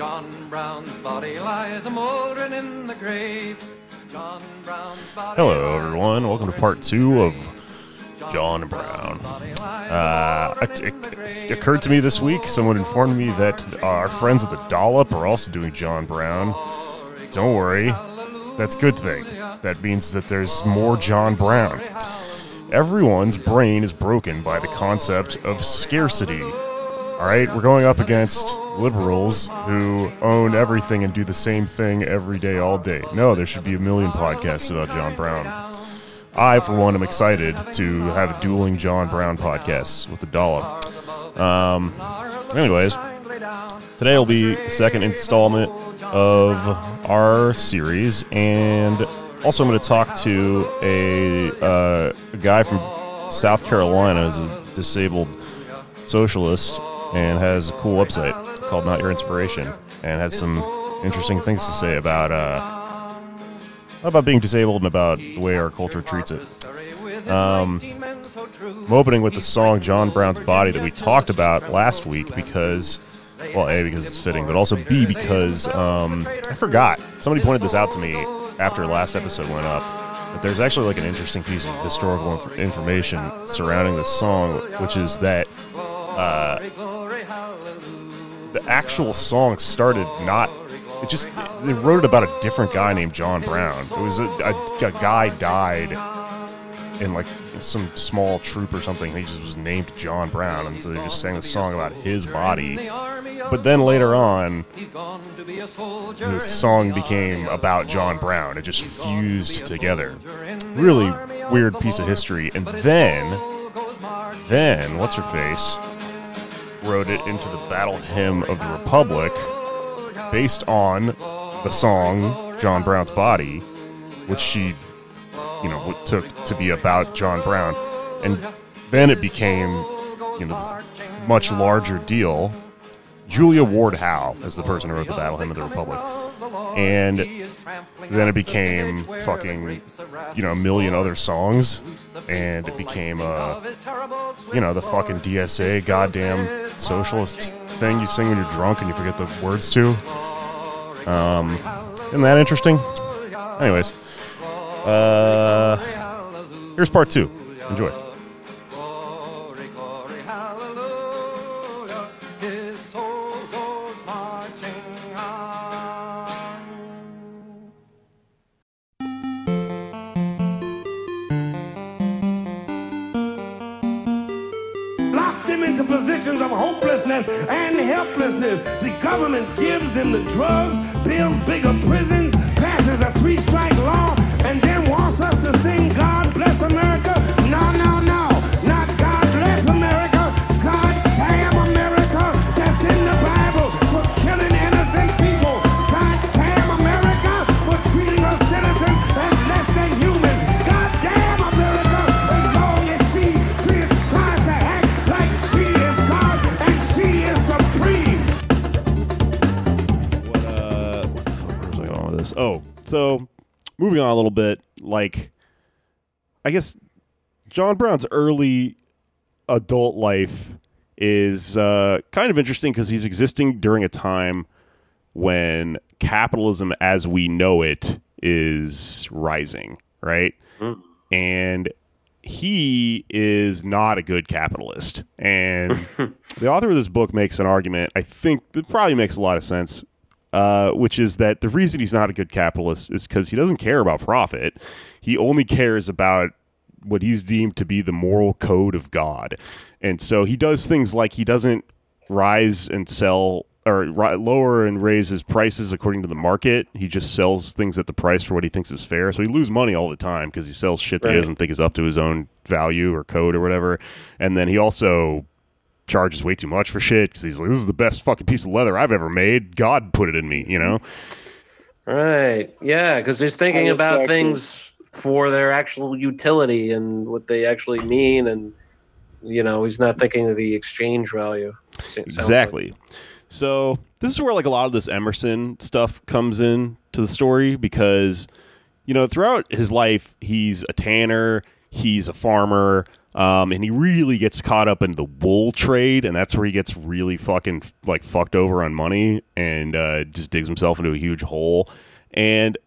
John Brown's body lies a-moldering in the grave. John Brown's body. Hello, everyone. Welcome to part two of John Brown. It occurred to me this week, someone informed me that our friends at the Dollop are also doing John Brown. Don't worry. That's a good thing. That means that there's more John Brown. Everyone's brain is broken by the concept of scarcity. All right, we're going up against liberals who own everything and do the same thing every day, all day. No, there should be a million podcasts about John Brown. I, for one, am excited to have a dueling John Brown podcast with the Dollop. Anyways, today will be the second installment of our series, and also I'm going to talk to a guy from South Carolina who's a disabled socialist and has a cool website called Not Your Inspiration, and has some interesting things to say about being disabled and about the way our culture treats it. I'm opening with the song John Brown's Body that we talked about last week because, well, A, because it's fitting, but also B, because I forgot. Somebody pointed this out to me after last episode went up, that there's actually like an interesting piece of historical information surrounding this song, which is that the actual song started not... It just... They wrote it about a different guy named John Brown. It was a guy died in like some small troop or something, and he just was named John Brown, and so they just sang the song about his body. But then later on, the song became about John Brown. It just fused together. Really weird piece of history. And then what's-her-face wrote it into the Battle Hymn of the Republic based on the song John Brown's Body, which she, you know, took to be about John Brown. And then it became, you know, this much larger deal. Julia Ward Howe is the person who wrote the Battle Hymn of the Republic. And then it became fucking, you know, a million other songs. And it became, you know, the fucking DSA goddamn socialist thing you sing when you're drunk and you forget the words to. Isn't that interesting? Anyways, here's part two. Enjoy. Positions of hopelessness and helplessness. The government gives them the drugs, builds bigger prisons, passes a three-strike law, and then wants us to sing God Bless America. No, no, no, not God Bless America. God damn America, that's in the Bible, for killing innocent people. God damn America, for treating us citizens as less than human. God damn America, as long as she tries to act like she is God and she is supreme. Where was I going with this? Oh, so moving on a little bit, like, I guess John Brown's early adult life is kind of interesting because he's existing during a time when capitalism as we know it is rising, right? Mm. And he is not a good capitalist. And the author of this book makes an argument, I think, that probably makes a lot of sense, which is that the reason he's not a good capitalist is because he doesn't care about profit. He only cares about what he's deemed to be the moral code of God. And so he does things like he doesn't rise and sell or lower and raise his prices according to the market. He just sells things at the price for what he thinks is fair. So he loses money all the time because he sells shit that he doesn't think is up to his own value or code or whatever. And then he also charges way too much for shit because he's like, this is the best fucking piece of leather I've ever made. God put it in me, you know? Right. Yeah, because he's thinking about things for their actual utility and what they actually mean, and, you know, he's not thinking of the exchange value. Exactly. Like. So this is where, like, a lot of this Emerson stuff comes in to the story because, you know, throughout his life, he's a tanner. He's a farmer, and he really gets caught up in the wool trade, and that's where he gets really fucking like fucked over on money and just digs himself into a huge hole. And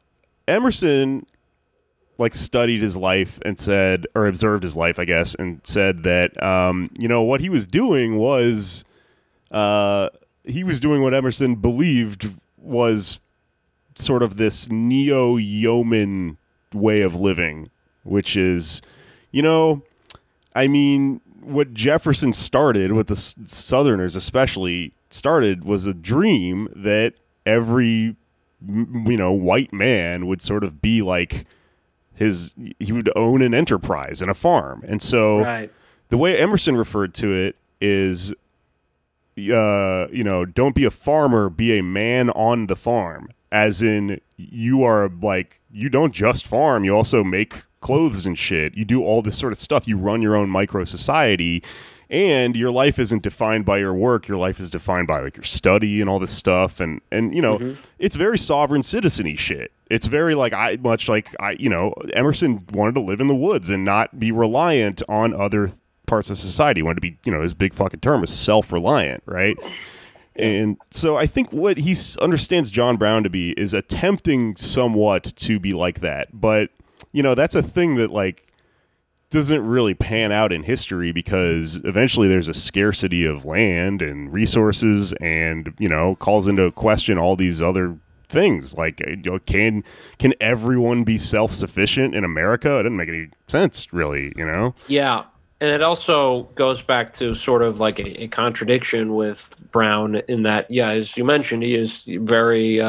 Emerson like studied his life and said, or observed his life, I guess, and said that, you know, what he was doing was, he was doing what Emerson believed was sort of this neo-yeoman way of living, which is, you know, I mean, what Jefferson started, what the Southerners especially started, was a dream that every, you know, white man would sort of be like his, he would own an enterprise and a farm. And so the way Emerson referred to it is, you know, don't be a farmer, be a man on the farm. As in, you are like, you don't just farm, you also make clothes and shit. You do all this sort of stuff. You run your own micro society, and your life isn't defined by your work. Your life is defined by like your study and all this stuff. And you know, it's very sovereign citizen-y shit. It's very like, you know, Emerson wanted to live in the woods and not be reliant on other parts of society. He wanted to be, you know, his big fucking term was self-reliant, right? And so I think what he understands John Brown to be is attempting somewhat to be like that. But, you know, that's a thing that, like, doesn't really pan out in history because eventually there's a scarcity of land and resources and, you know, calls into question all these other things. Like, you know, can everyone be self-sufficient in America? It doesn't make any sense, really, you know? Yeah. And it also goes back to sort of like a contradiction with Brown in that, yeah, as you mentioned, he is very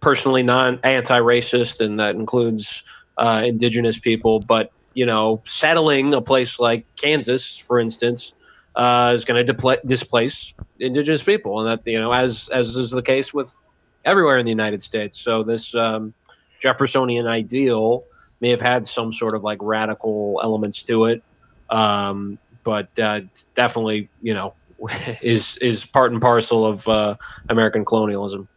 personally anti-racist, and that includes indigenous people. But, you know, settling a place like Kansas, for instance, is going to displace indigenous people. And that, you know, as is the case with everywhere in the United States. So this Jeffersonian ideal may have had some sort of like radical elements to it. But definitely, you know, is part and parcel of American colonialism.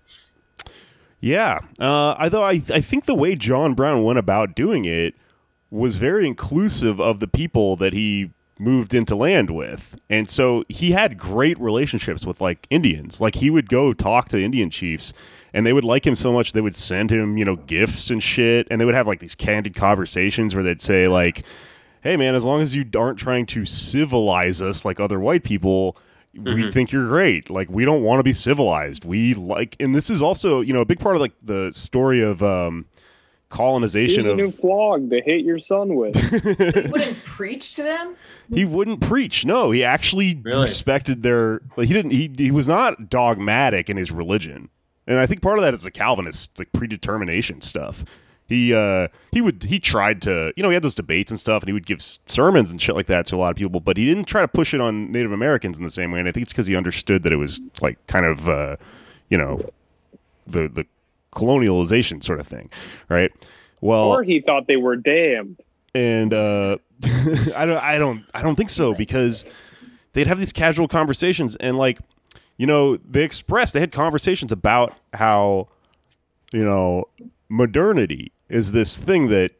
Yeah, although I think the way John Brown went about doing it was very inclusive of the people that he moved into land with. And so he had great relationships with like Indians. Like he would go talk to Indian chiefs and they would like him so much they would send him, you know, gifts and shit. And they would have like these candid conversations where they'd say like, hey, man, as long as you aren't trying to civilize us like other white people, we think you're great. Like, we don't want to be civilized. We like, and this is also, you know, a big part of like the story of colonization. Here's a new flog to hit your son with. He wouldn't preach to them? He wouldn't preach. No, he actually respected their, like, he didn't, he was not dogmatic in his religion. And I think part of that is the Calvinist, like, predetermination stuff. He tried to, you know, he had those debates and stuff, and he would give sermons and shit like that to a lot of people, but he didn't try to push it on Native Americans in the same way. And I think it's because he understood that it was like kind of, you know, the colonialization sort of thing, right? Well, or he thought they were damned. And I don't think so, because they'd have these casual conversations, and like, you know, they had conversations about how, you know, modernity is this thing that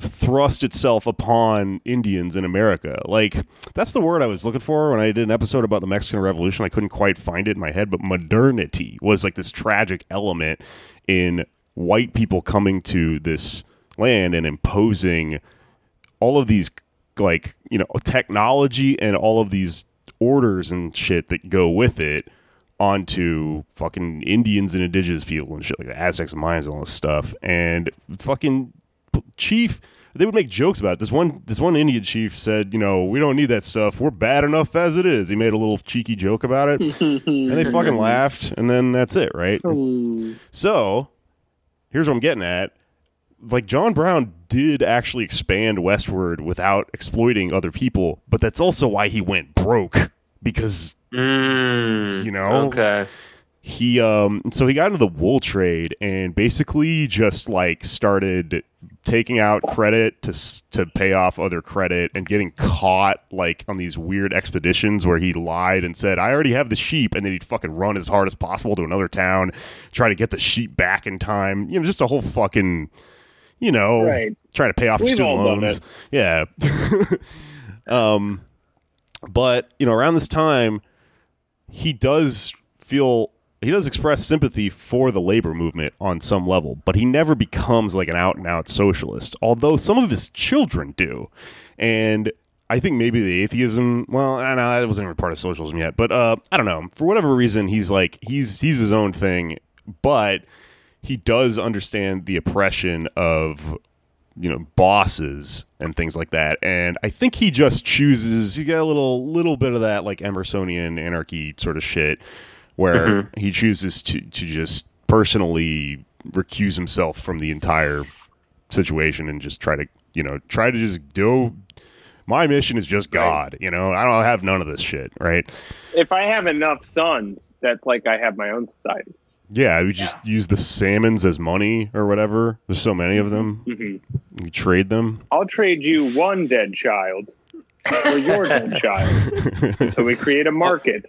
thrust itself upon Indians in America. Like, that's the word I was looking for when I did an episode about the Mexican Revolution. I couldn't quite find it in my head, but modernity was like this tragic element in white people coming to this land and imposing all of these, like, you know, technology and all of these orders and shit that go with it onto fucking Indians and indigenous people and shit like that, Aztecs and Mayans and all this stuff. And fucking chief, they would make jokes about it. This one Indian chief said, you know, we don't need that stuff. We're bad enough as it is. He made a little cheeky joke about it, and they fucking laughed. And then that's it, right? So here's what I'm getting at. Like, John Brown did actually expand westward without exploiting other people, but that's also why he went broke, because you know, he so he got into the wool trade and basically just like started taking out credit to pay off other credit and getting caught like on these weird expeditions where he lied and said, I already have the sheep, and then he'd fucking run as hard as possible to another town, try to get the sheep back in time, you know, just a whole fucking you know, try to pay off student loans. Yeah. But, you know, around this time, he does express sympathy for the labor movement on some level, but he never becomes like an out-and-out socialist, although some of his children do. And I think maybe the atheism, well, I don't know, that wasn't even part of socialism yet, but I don't know. For whatever reason, he's his own thing, but he does understand the oppression of, you know, bosses and things like that. And I think he just chooses, you get a little bit of that like Emersonian anarchy sort of shit, where mm-hmm. he chooses to just personally recuse himself from the entire situation and just try to just do, my mission is just God, you know, I don't have none of this shit, right? If I have enough sons, that's like I have my own society. Yeah, we just use the salmons as money or whatever. There's so many of them. Mm-hmm. You trade them. I'll trade you one dead child for your dead child. So we create a market.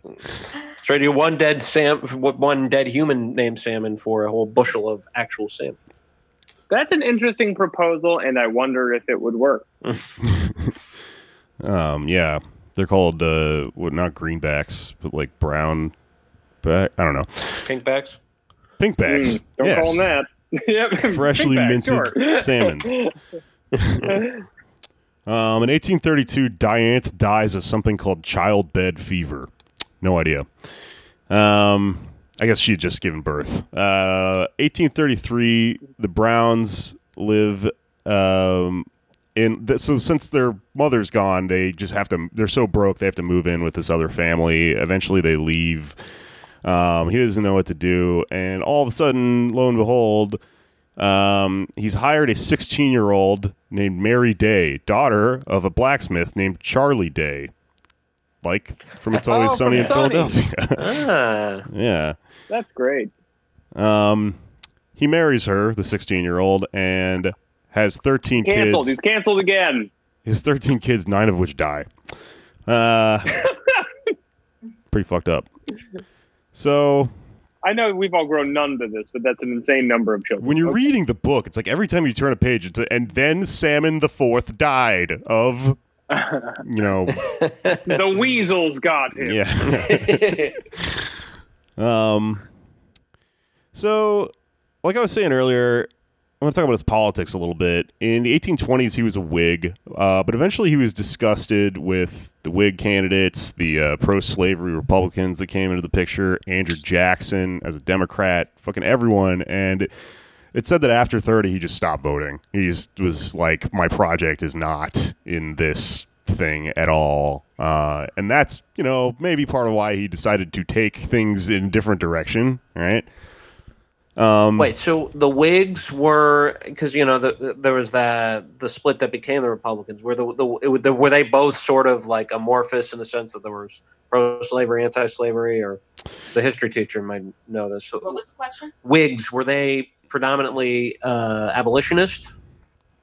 Trade you one dead human named Salmon for a whole bushel of actual salmon. That's an interesting proposal, and I wonder if it would work. Yeah, they're called not greenbacks, but like brown back. I don't know. Pinkbacks. Pinkbacks. Don't call them that. Yep. Freshly minted salmons. In 1832, Dianthe dies of something called childbed fever. No idea. I guess she had just given birth. 1833, the Browns live in. So since their mother's gone, they just have to. They're so broke, they have to move in with this other family. Eventually, they leave. He doesn't know what to do, and all of a sudden, lo and behold, he's hired a 16-year-old named Mary Day, daughter of a blacksmith named Charlie Day, like from It's Always Sunny in Philadelphia. Yeah, that's great. He marries her, the 16-year-old, and has 13 kids. He's canceled again. His 13 kids, 9 of which die. Pretty fucked up. So, I know we've all grown numb to this, but that's an insane number of children. When you're reading the book, it's like every time you turn a page, it's and then Salmon the Fourth died of, you know, the weasels got him. Yeah. So, like I was saying earlier, I'm going to talk about his politics a little bit. In the 1820s, he was a Whig, but eventually he was disgusted with the Whig candidates, the pro-slavery Republicans that came into the picture, Andrew Jackson as a Democrat, fucking everyone. And it said that after 30, he just stopped voting. He just was like, my project is not in this thing at all. And that's, you know, maybe part of why he decided to take things in a different direction, right? Wait, so the Whigs were, because, you know, there was the split that became the Republicans. Were were they both sort of like amorphous in the sense that there was pro-slavery, anti-slavery, or the history teacher might know this. So, what was the question? Whigs, were they predominantly abolitionist?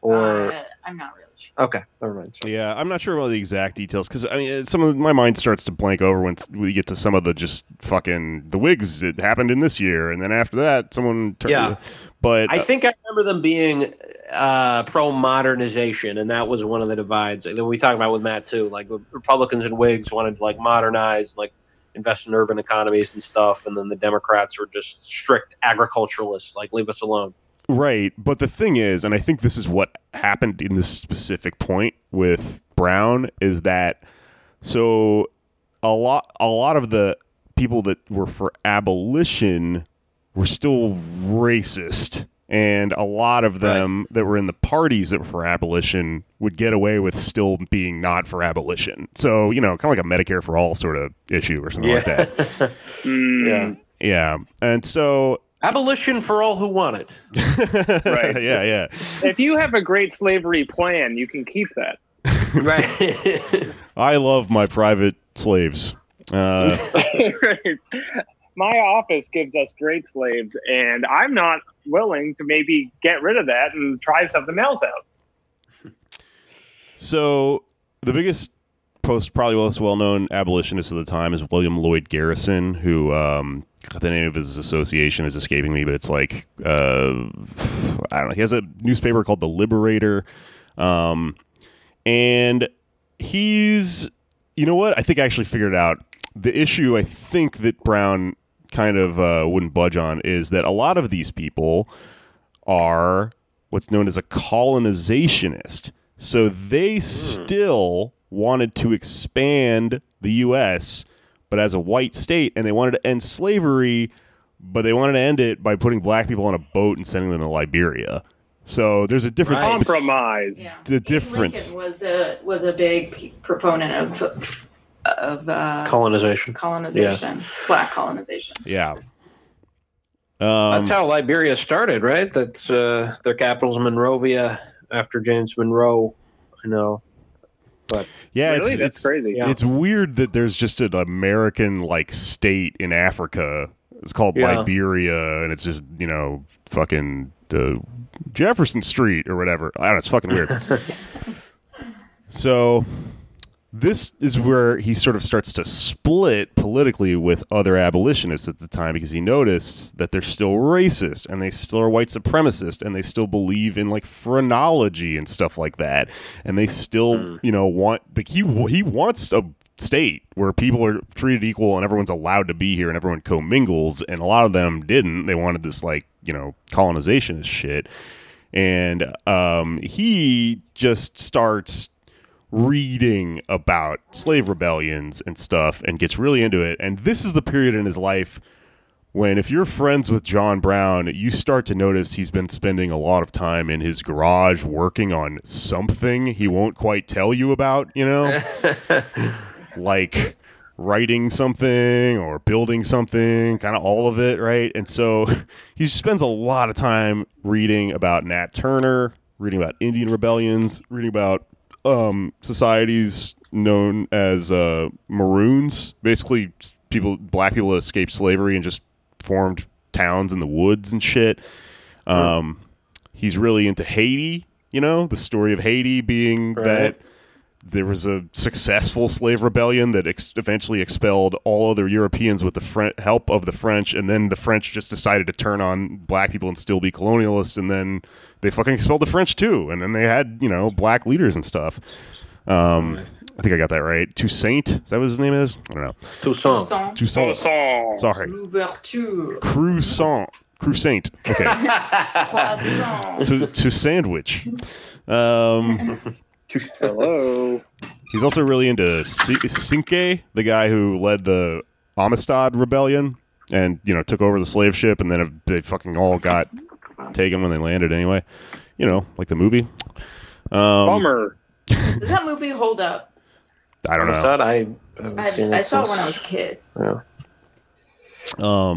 Or I'm not really sure. Okay, never mind. Sorry. Yeah, I'm not sure about the exact details because I mean, some of my mind starts to blank over when we get to some of the just fucking the Whigs. It happened in this year, and then after that, someone turned. Yeah, but I think I remember them being pro modernization, and that was one of the divides that we talked about with Matt too. Like Republicans and Whigs wanted to like modernize, like invest in urban economies and stuff, and then the Democrats were just strict agriculturalists, like leave us alone. Right, but the thing is, and I think this is what happened in this specific point with Brown, is that so a lot of the people that were for abolition were still racist, and a lot of them that were in the parties that were for abolition would get away with still being not for abolition. So, you know, kind of like a Medicare for All sort of issue or something like that. Yeah. And so abolition for all who want it. Right. Yeah. If you have a great slavery plan, you can keep that. Right. I love my private slaves. Right. My office gives us great slaves, and I'm not willing to maybe get rid of that and try something else out. So the biggest probably most well-known abolitionist of the time is William Lloyd Garrison, who the name of his association is escaping me, but it's like I don't know. He has a newspaper called The Liberator, and he's, you know what? I think I actually figured out the issue. I think that Brown kind of wouldn't budge on is that a lot of these people are what's known as a colonizationist. So they still wanted to expand the U.S., but as a white state, and they wanted to end slavery, but they wanted to end it by putting black people on a boat and sending them to Liberia. So there's a difference. Right. Compromise. Yeah. The difference. Lincoln was a big proponent of colonization, yeah. Black colonization. Yeah. That's how Liberia started, right? That's their capital's Monrovia after James Monroe. I know. But yeah, really, that's crazy. Yeah. It's weird that there's just an American state in Africa. It's called Liberia, and it's just fucking Jefferson Street or whatever. I don't know. It's fucking weird. So this is where he sort of starts to split politically with other abolitionists at the time, because he noticed that they're still racist and they still are white supremacist and they still believe in phrenology and stuff like that. And they still, want he wants a state where people are treated equal and everyone's allowed to be here and everyone commingles. And a lot of them didn't. They wanted this colonizationist shit. And he just starts reading about slave rebellions and stuff and gets really into it. And this is the period in his life when, if you're friends with John Brown, you start to notice he's been spending a lot of time in his garage working on something he won't quite tell you about, like writing something or building something, kind of all of it, right? And so he spends a lot of time reading about Nat Turner, reading about Indian rebellions, reading about societies known as maroons, basically black people that escaped slavery and just formed towns in the woods and shit. He's really into Haiti, the story of Haiti being that there was a successful slave rebellion that eventually expelled all other Europeans with the help of the French, and then the French just decided to turn on black people and still be colonialists, and then they fucking expelled the French too, and then they had black leaders and stuff. I think I got that right. Toussaint, is that what his name is? I don't know. Toussaint. Sorry. L'ouverture. Croissant. Okay. to sandwich. Hello. He's also really into Cinque, the guy who led the Amistad rebellion and took over the slave ship, and then they fucking all got taken when they landed anyway. Like the movie. Bummer. Does that movie hold up? I don't know. I saw it when I was a kid. Yeah.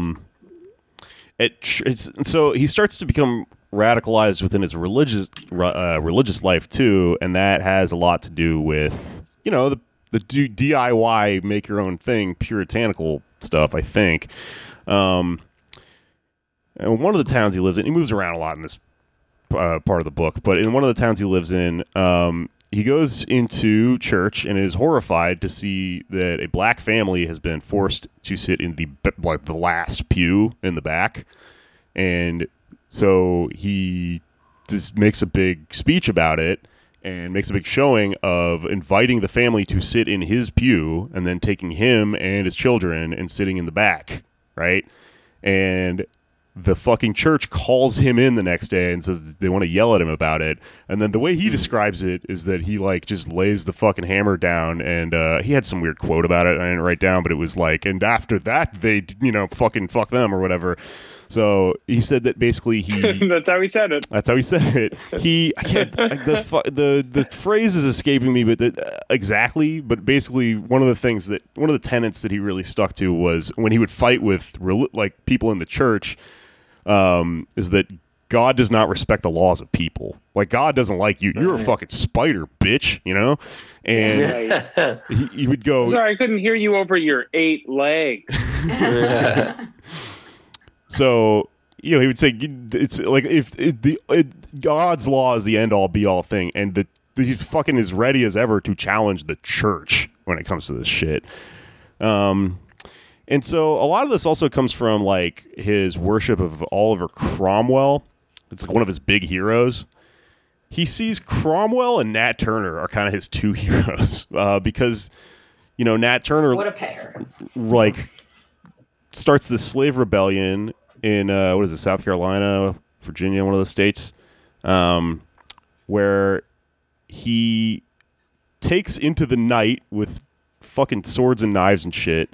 So he starts to become radicalized within his religious life too, and that has a lot to do with the DIY, make your own thing, puritanical stuff, I think. And one of the towns he lives in, he moves around a lot in this part of the book, but in one of the towns he lives in, he goes into church and is horrified to see that a black family has been forced to sit in the last pew in the back. And so he just makes a big speech about it and makes a big showing of inviting the family to sit in his pew and then taking him and his children and sitting in the back, right? And the fucking church calls him in the next day and says they want to yell at him about it. And then the way he describes it is that he just lays the fucking hammer down, and he had some weird quote about it I didn't write down, but it was and after that they fucking fuck them or whatever. So he said that basically he that's how he said it. The phrase is escaping me, but basically one of the tenets that he really stuck to was, when he would fight with people in the church, is that God does not respect the laws of people. God doesn't like you. You're a fucking spider, bitch, And he would go, sorry, I couldn't hear you over your 8 legs. So, he would say, it's God's law is the end all be all thing. And he's fucking as ready as ever to challenge the church. when it comes to this shit. And so a lot of this also comes from like his worship of Oliver Cromwell. It's like one of his big heroes. He sees Cromwell and Nat Turner are kind of his two heroes because, you know, Nat Turner, what a pair, like starts this slave rebellion in what is it, South Carolina, Virginia, one of those states, where he takes into the night with fucking swords and knives and shit,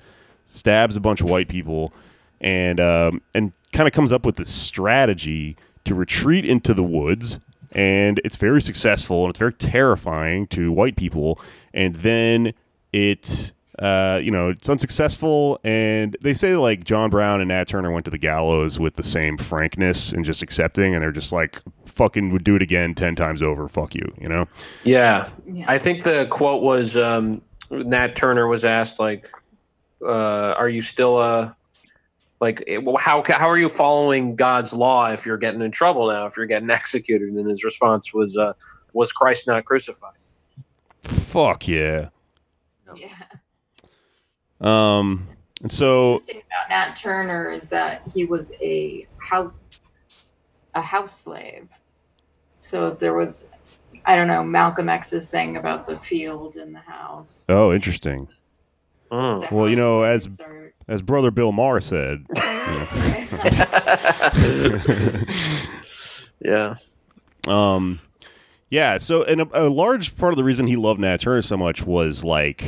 stabs a bunch of white people, and kind of comes up with this strategy to retreat into the woods, and it's very successful and it's very terrifying to white people, and then it you know, it's unsuccessful, and they say like John Brown and Nat Turner went to the gallows with the same frankness and just accepting, and they're just like fucking would do it again 10 times over, fuck you, you know. Yeah. I think the quote was Nat Turner was asked like are you still like how are you following God's law if you're getting in trouble now, if you're getting executed? And his response was Christ not crucified? Fuck yeah. Yeah. And so the thing about Nat Turner is that he was a house slave. So there was, I don't know, Malcolm X's thing about the field and the house. Oh, interesting. Well, you know, as Brother Bill Maher said. Yeah. Yeah. So, and a large part of the reason he loved Nat Turner so much was like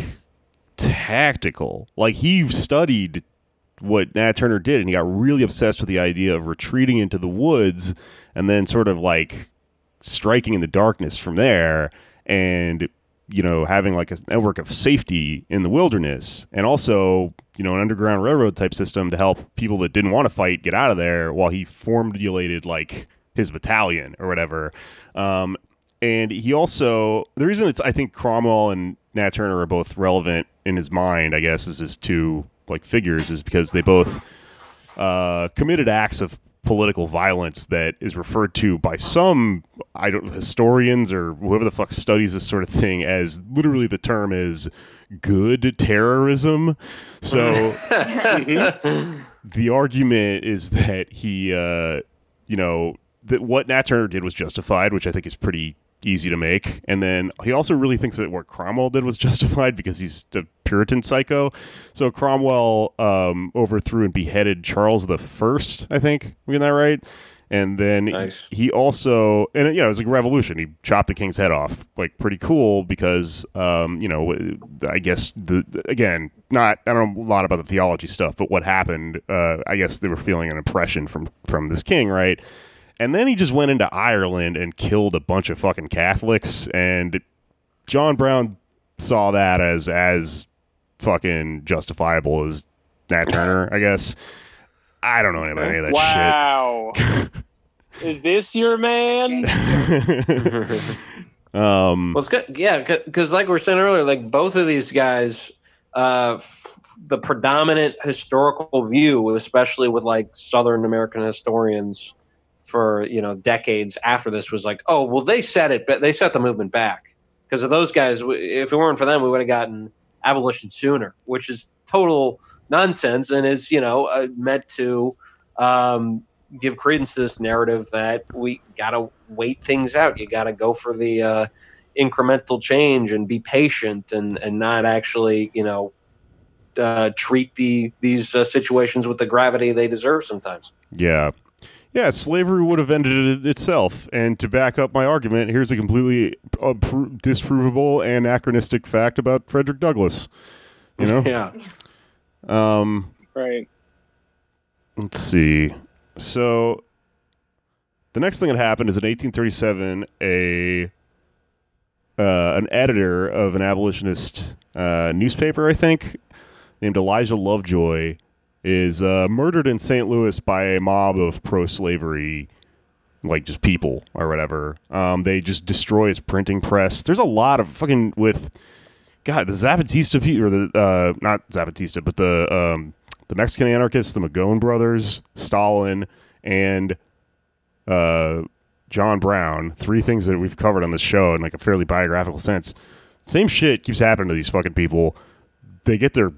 tactical. Like he studied what Nat Turner did, and he got really obsessed with the idea of retreating into the woods and then sort of like striking in the darkness from there, and you know, having like a network of safety in the wilderness, and also, you know, an underground railroad type system to help people that didn't want to fight get out of there while he formulated like his battalion or whatever. And he also, the reason it's, I think Cromwell and Nat Turner are both relevant in his mind, I guess, as his two like figures, is because they both committed acts of political violence that is referred to by some historians or whoever the fuck studies this sort of thing as literally the term is good terrorism. So the argument is that he you know, that what Nat Turner did was justified, which I think is pretty easy to make, and then he also really thinks that what Cromwell did was justified because he's a Puritan psycho. So Cromwell overthrew and beheaded Charles the First, I think, am I that right? And then nice. He also, and you know, it was like a revolution. He chopped the king's head off, like pretty cool, because you know, I guess I don't know a lot about the theology stuff, but what happened? I guess they were feeling an oppression from this king, right? And then he just went into Ireland and killed a bunch of fucking Catholics, and John Brown saw that as fucking justifiable as Nat Turner, I guess. I don't know about any of that shit. Wow. Is this your man? Well, it's good. Yeah, because like we were saying earlier, like both of these guys, the predominant historical view, especially with like Southern American historians, for, you know, decades after this was like, oh, well, they set the movement back. Because of those guys, if it weren't for them, we would have gotten abolition sooner, which is total nonsense and is, you know, meant to give credence to this narrative that we got to wait things out. You got to go for the incremental change and be patient and not actually, you know, treat these situations with the gravity they deserve sometimes. Yeah. Yeah, slavery would have ended itself. And to back up my argument, here's a completely disprovable and anachronistic fact about Frederick Douglass. You know? Yeah. Right. Let's see. So the next thing that happened is in 1837, an editor of an abolitionist newspaper, I think, named Elijah Lovejoy, is murdered in St. Louis by a mob of pro-slavery, like just people or whatever. They just destroy his printing press. There's a lot of fucking the Zapatista people, or not Zapatista, but the Mexican anarchists, the Magone brothers, Stalin, and John Brown. Three things that we've covered on this show in like a fairly biographical sense. Same shit keeps happening to these fucking people. They get their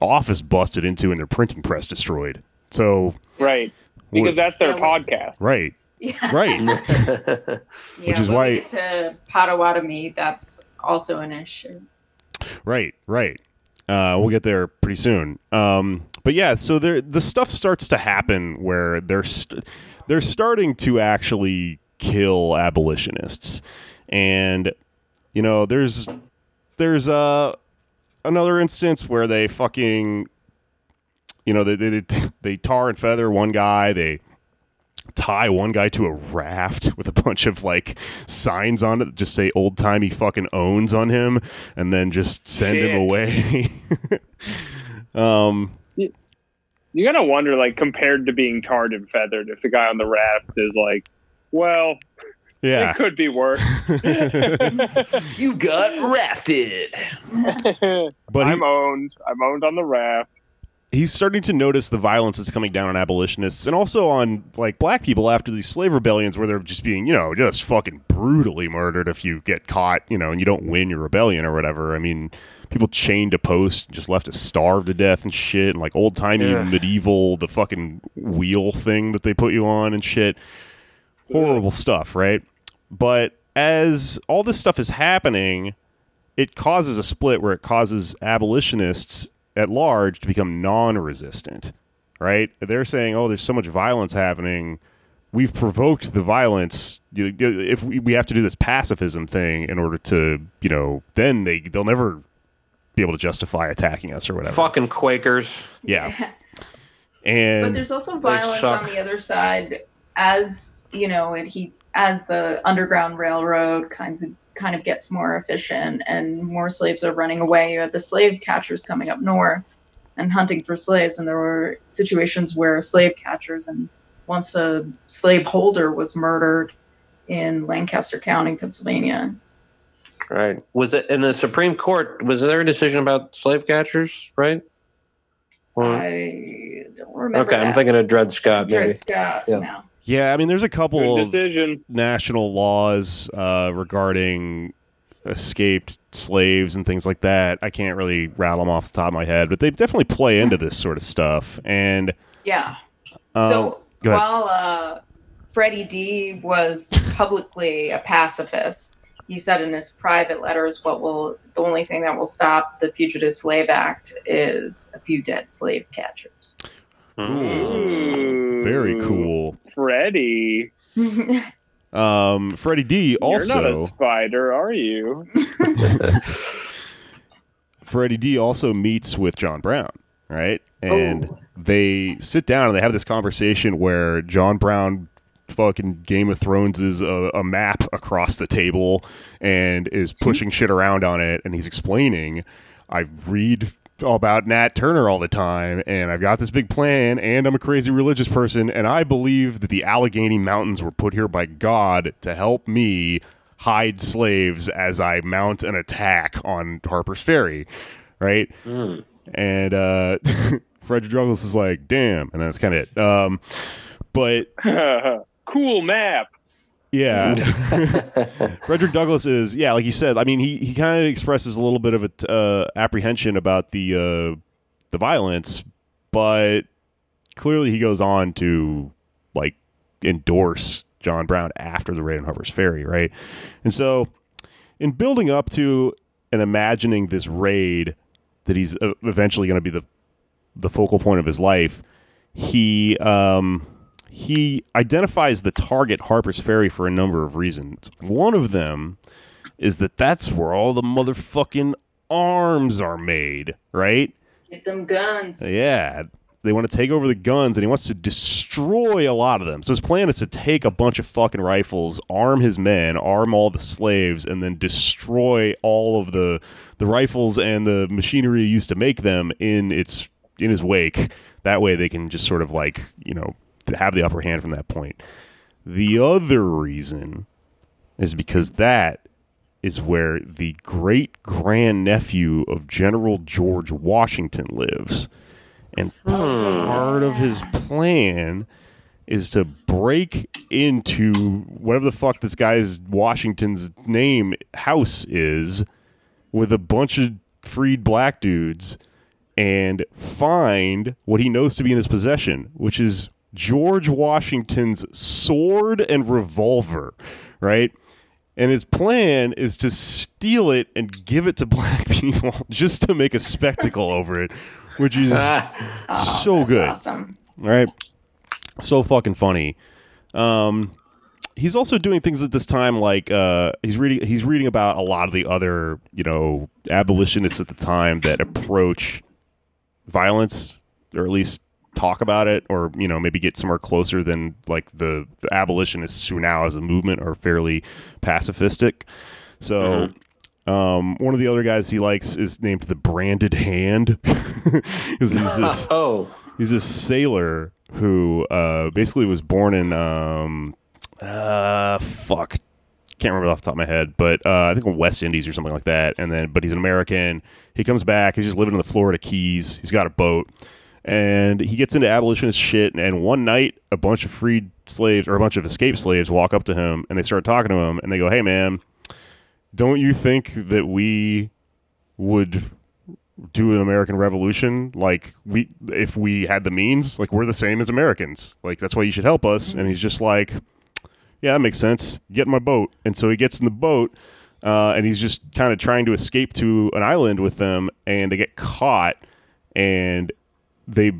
office busted into and their printing press destroyed. So right, because that's their podcast. Right. Yeah. Right. Which is why we get to Pottawatomie, that's also an issue. Right, right. We'll get there pretty soon. But yeah, so the stuff starts to happen where they're starting to actually kill abolitionists. And you know, there's another instance where they fucking, you know, they tar and feather one guy, they tie one guy to a raft with a bunch of like signs on it that just say old timey fucking owns on him, and then just send him away. You gotta wonder, like, compared to being tarred and feathered, if the guy on the raft is like, well, yeah, it could be worse. You got rafted. But I'm owned on the raft. He's starting to notice the violence that's coming down on abolitionists and also on, like, black people after these slave rebellions where they're just being, you know, just fucking brutally murdered if you get caught, you know, and you don't win your rebellion or whatever. I mean, people chained to posts, just left to starve to death and shit, and, like, old-timey medieval, the fucking wheel thing that they put you on and shit. Horrible stuff, right? But as all this stuff is happening, it causes a split where it causes abolitionists at large to become non-resistant, right? They're saying, oh, there's so much violence happening. We've provoked the violence. If we have to do this pacifism thing in order to, you know, then they'll never be able to justify attacking us or whatever. Fucking Quakers. Yeah. And but there's also violence on the other side, as, you know, as the Underground Railroad kind of gets more efficient and more slaves are running away. You had the slave catchers coming up north and hunting for slaves, and there were situations where slave catchers, and once a slave holder was murdered in Lancaster County, Pennsylvania. Right. Was it in the Supreme Court? Was there a decision about slave catchers, right? Or, I don't remember. Okay, I'm thinking of Dred Scott. Dred Scott, yeah. No. Yeah, I mean, there's a couple of national laws regarding escaped slaves and things like that. I can't really rattle them off the top of my head, but they definitely play into this sort of stuff. And yeah. So while Freddie D was publicly a pacifist, he said in his private letters, the only thing that will stop the Fugitive Slave Act is a few dead slave catchers. Ooh. Very cool. Freddie. Freddie D also. You're not a spider, are you? Freddie D also meets with John Brown, right? And they sit down and they have this conversation where John Brown fucking Game of Thrones is a map across the table and is pushing shit around on it, and he's explaining, I read about Nat Turner all the time, and I've got this big plan, and I'm a crazy religious person, and I believe that the Allegheny Mountains were put here by God to help me hide slaves as I mount an attack on Harper's Ferry, right? Mm. And Frederick Douglass is like, damn, and that's kind of it. But cool map. Yeah. Frederick Douglass is, yeah, like you said, I mean, he kind of expresses a little bit of apprehension about the violence, but clearly he goes on to, like, endorse John Brown after the raid on Harper's Ferry, right? And so in building up to and imagining this raid that he's eventually going to be the focal point of his life, he identifies the target Harper's Ferry for a number of reasons. One of them is that that's where all the motherfucking arms are made, right? Get them guns. Yeah. They want to take over the guns, and he wants to destroy a lot of them. So his plan is to take a bunch of fucking rifles, arm his men, arm all the slaves, and then destroy all of the rifles and the machinery used to make them in his wake. That way they can just sort of, like, you know, to have the upper hand from that point. The other reason is because that is where the great grandnephew of General George Washington lives. And part of his plan is to break into whatever the fuck this guy's Washington's name house is with a bunch of freed black dudes and find what he knows to be in his possession, which is George Washington's sword and revolver, right? And his plan is to steal it and give it to black people just to make a spectacle over it, which is so good. Awesome. All right. So fucking funny. He's also doing things at this time like he's reading about a lot of the other, you know, abolitionists at the time that approach violence, or at least talk about it, or, you know, maybe get somewhere closer than like the abolitionists who now as a movement are fairly pacifistic. So one of the other guys he likes is named the Branded Hand. He's this sailor who basically was born in can't remember off the top of my head, but I think West Indies or something like that. And then, but he's an American. He comes back. He's just living in the Florida Keys. He's got a boat. And he gets into abolitionist shit, and one night a bunch of freed slaves or a bunch of escaped slaves walk up to him and they start talking to him and they go, "Hey man, don't you think that we would do an American Revolution? Like, we, if we had the means, like, we're the same as Americans. Like, that's why you should help us." And he's just like, "Yeah, that makes sense. Get in my boat." And so he gets in the boat and he's just kind of trying to escape to an island with them, and they get caught, and the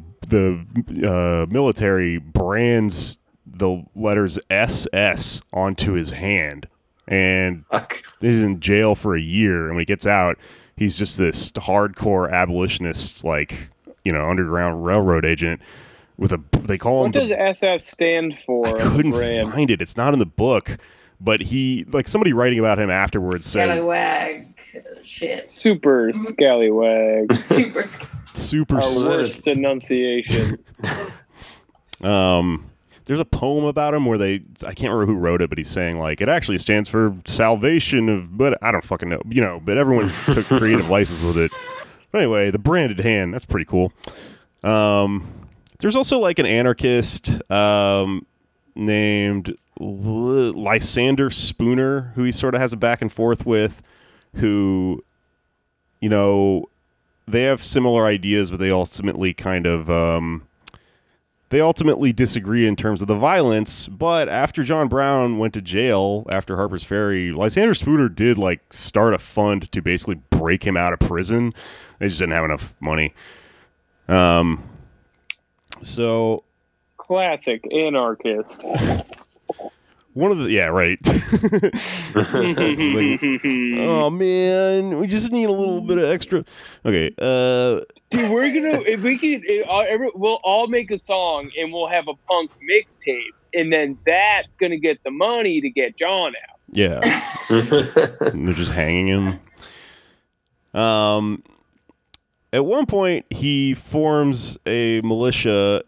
military brands the letters SS onto his hand, and he's in jail for a year. And when he gets out, he's just this hardcore abolitionist, like, you know, underground railroad agent with a, they call him. What does SS stand for? I couldn't find it. It's not in the book, but he, like, somebody writing about him afterwards said, "Scallywag shit." Super scallywag. Super scallywag. Super worst denunciation. There's a poem about him where I can't remember who wrote it, but he's saying like it actually stands for salvation of, but I don't fucking know, you know. But everyone took creative license with it. But anyway, the Branded Hand, that's pretty cool. There's also like an anarchist named Lysander Spooner, who he sort of has a back and forth with, who, you know, they have similar ideas, but they ultimately kind of disagree in terms of the violence. But after John Brown went to jail after Harper's Ferry, Lysander Spooner did like start a fund to basically break him out of prison. They just didn't have enough money. So classic anarchist. One of the, yeah, right. Like, oh man, we just need a little bit of extra. Okay, dude, we're gonna, if we can, we'll all make a song and we'll have a punk mixtape, and then that's gonna get the money to get John out. Yeah, they're just hanging him. At one point, he forms a militia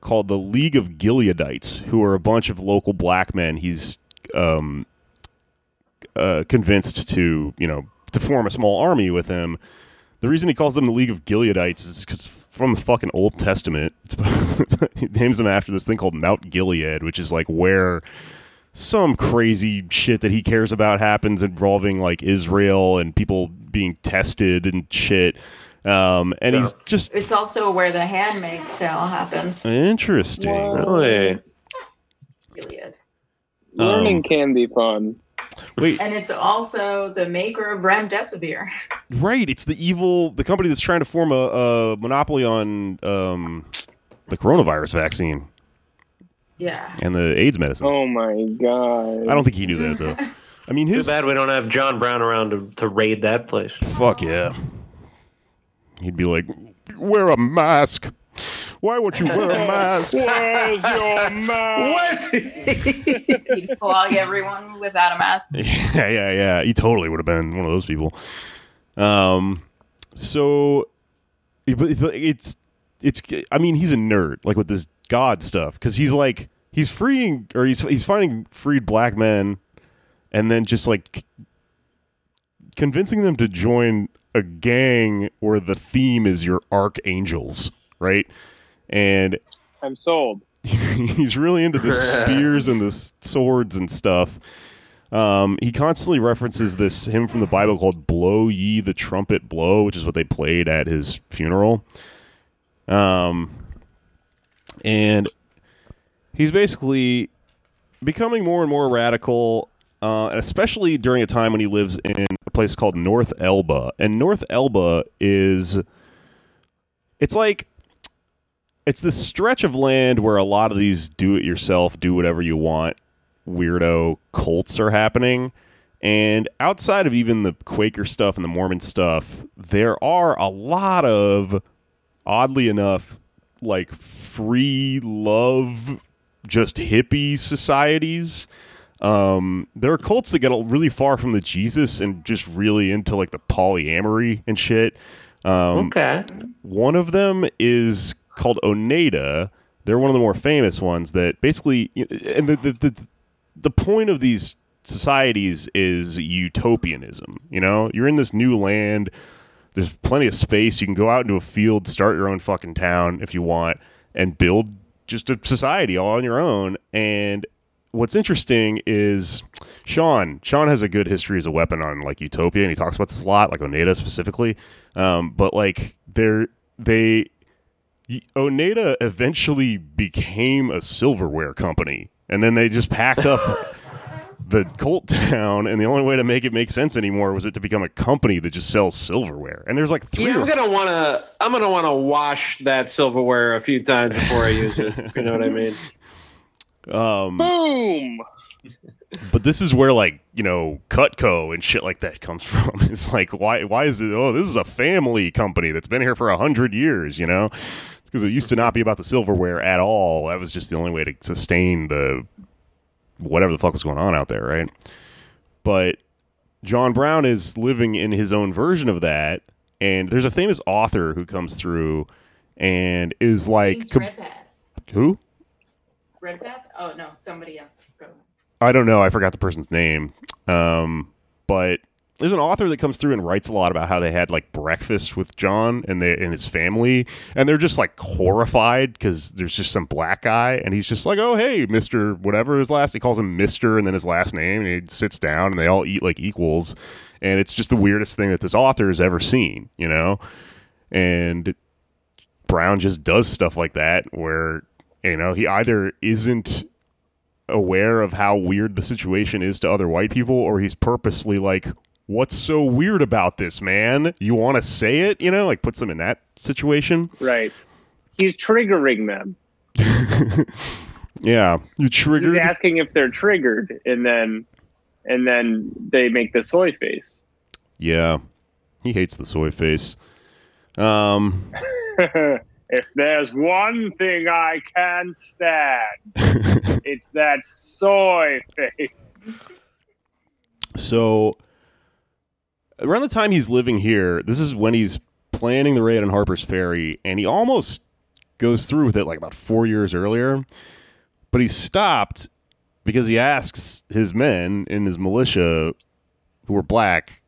called the League of Gileadites, who are a bunch of local black men he's convinced to, you know, to form a small army with him. The reason he calls them the League of Gileadites is because from the fucking Old Testament, he names them after this thing called Mount Gilead, which is like where some crazy shit that he cares about happens involving like Israel and people being tested and shit. And he's just, it's also where the handmaid's tale happens. Interesting. Whoa. Really? Gilead. Learning can be fun. Wait. And it's also the maker of remdesivir. Right. It's the company that's trying to form a monopoly on the coronavirus vaccine. Yeah. And the AIDS medicine. Oh my God. I don't think he knew that though. I mean, too bad we don't have John Brown around to raid that place. Fuck yeah. He'd be like, "Wear a mask. Why won't you wear a mask? Where's your mask?" He'd flog everyone without a mask. Yeah. He totally would have been one of those people. So, it's. I mean, he's a nerd, like with this God stuff, because he's like he's finding freed black men, and then just like convincing them to join a gang where the theme is your archangels, right? And I'm sold. He's really into the spears and the swords and stuff. He constantly references this hymn from the Bible called Blow Ye the Trumpet Blow, which is what they played at his funeral. And he's basically becoming more and more radical, and especially during a time when he lives in a place called North Elba. And North Elba is... It's this stretch of land where a lot of these do-it-yourself, do-whatever-you-want weirdo cults are happening. And outside of even the Quaker stuff and the Mormon stuff, there are a lot of, oddly enough, like free love, just hippie societies. There are cults that get really far from the Jesus and just really into like the polyamory and shit. Okay. One of them is called Oneida. They're one of the more famous ones that basically, and the point of these societies is utopianism. You know, you're in this new land. There's plenty of space. You can go out into a field, start your own fucking town if you want, and build just a society all on your own. And what's interesting is Sean has a good history as a weapon on like utopia, and he talks about this a lot, like Oneida specifically. But like Oneida eventually became a silverware company, and then they just packed up the cult town, and the only way to make it make sense anymore was it to become a company that just sells silverware. And there's like three. Yeah, I'm gonna wanna wash that silverware a few times before I use it. If you know what I mean. Boom. But this is where, like, you know, Cutco and shit like that comes from. It's like, why is it? Oh, this is a family company that's been here for 100 years. You know, it's because it used to not be about the silverware at all. That was just the only way to sustain the whatever the fuck was going on out there, right? But John Brown is living in his own version of that, and there's a famous author who comes through and is like, who? Redpath? Oh no, somebody else. Go ahead. I don't know. I forgot the person's name. But there's an author that comes through and writes a lot about how they had like breakfast with John and his family, and they're just like horrified because there's just some black guy, and he's just like, "Oh hey, Mister," whatever his last. He calls him Mister, and then his last name, and he sits down, and they all eat like equals, and it's just the weirdest thing that this author has ever seen, you know. And Brown just does stuff like that where, you know, he either isn't aware of how weird the situation is to other white people, or he's purposely like, what's so weird about this, man? You want to say it? You know, like puts them in that situation. Right. He's triggering them. Yeah. You triggered? He's asking if they're triggered, and then they make the soy face. Yeah. He hates the soy face. If there's one thing I can't stand, it's that soy face. So, around the time he's living here, this is when he's planning the raid on Harper's Ferry, and he almost goes through with it like about 4 years earlier, but he stopped because he asks his men in his militia, who are black,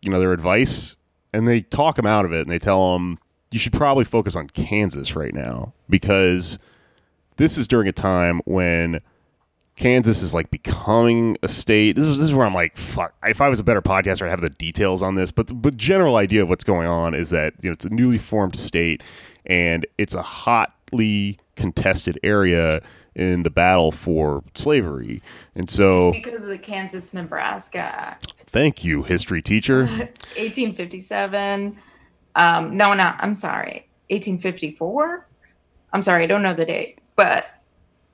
you know, their advice, and they talk him out of it, and they tell him, you should probably focus on Kansas right now, because this is during a time when Kansas is like becoming a state. This is where I'm like, fuck, if I was a better podcaster, I'd have the details on this. But general idea of what's going on is that, you know, it's a newly formed state, and it's a hotly contested area in the battle for slavery. And so it's because of the Kansas-Nebraska Act. Thank you, history teacher. 1857. No, I'm sorry. 1854? I'm sorry, I don't know the date, but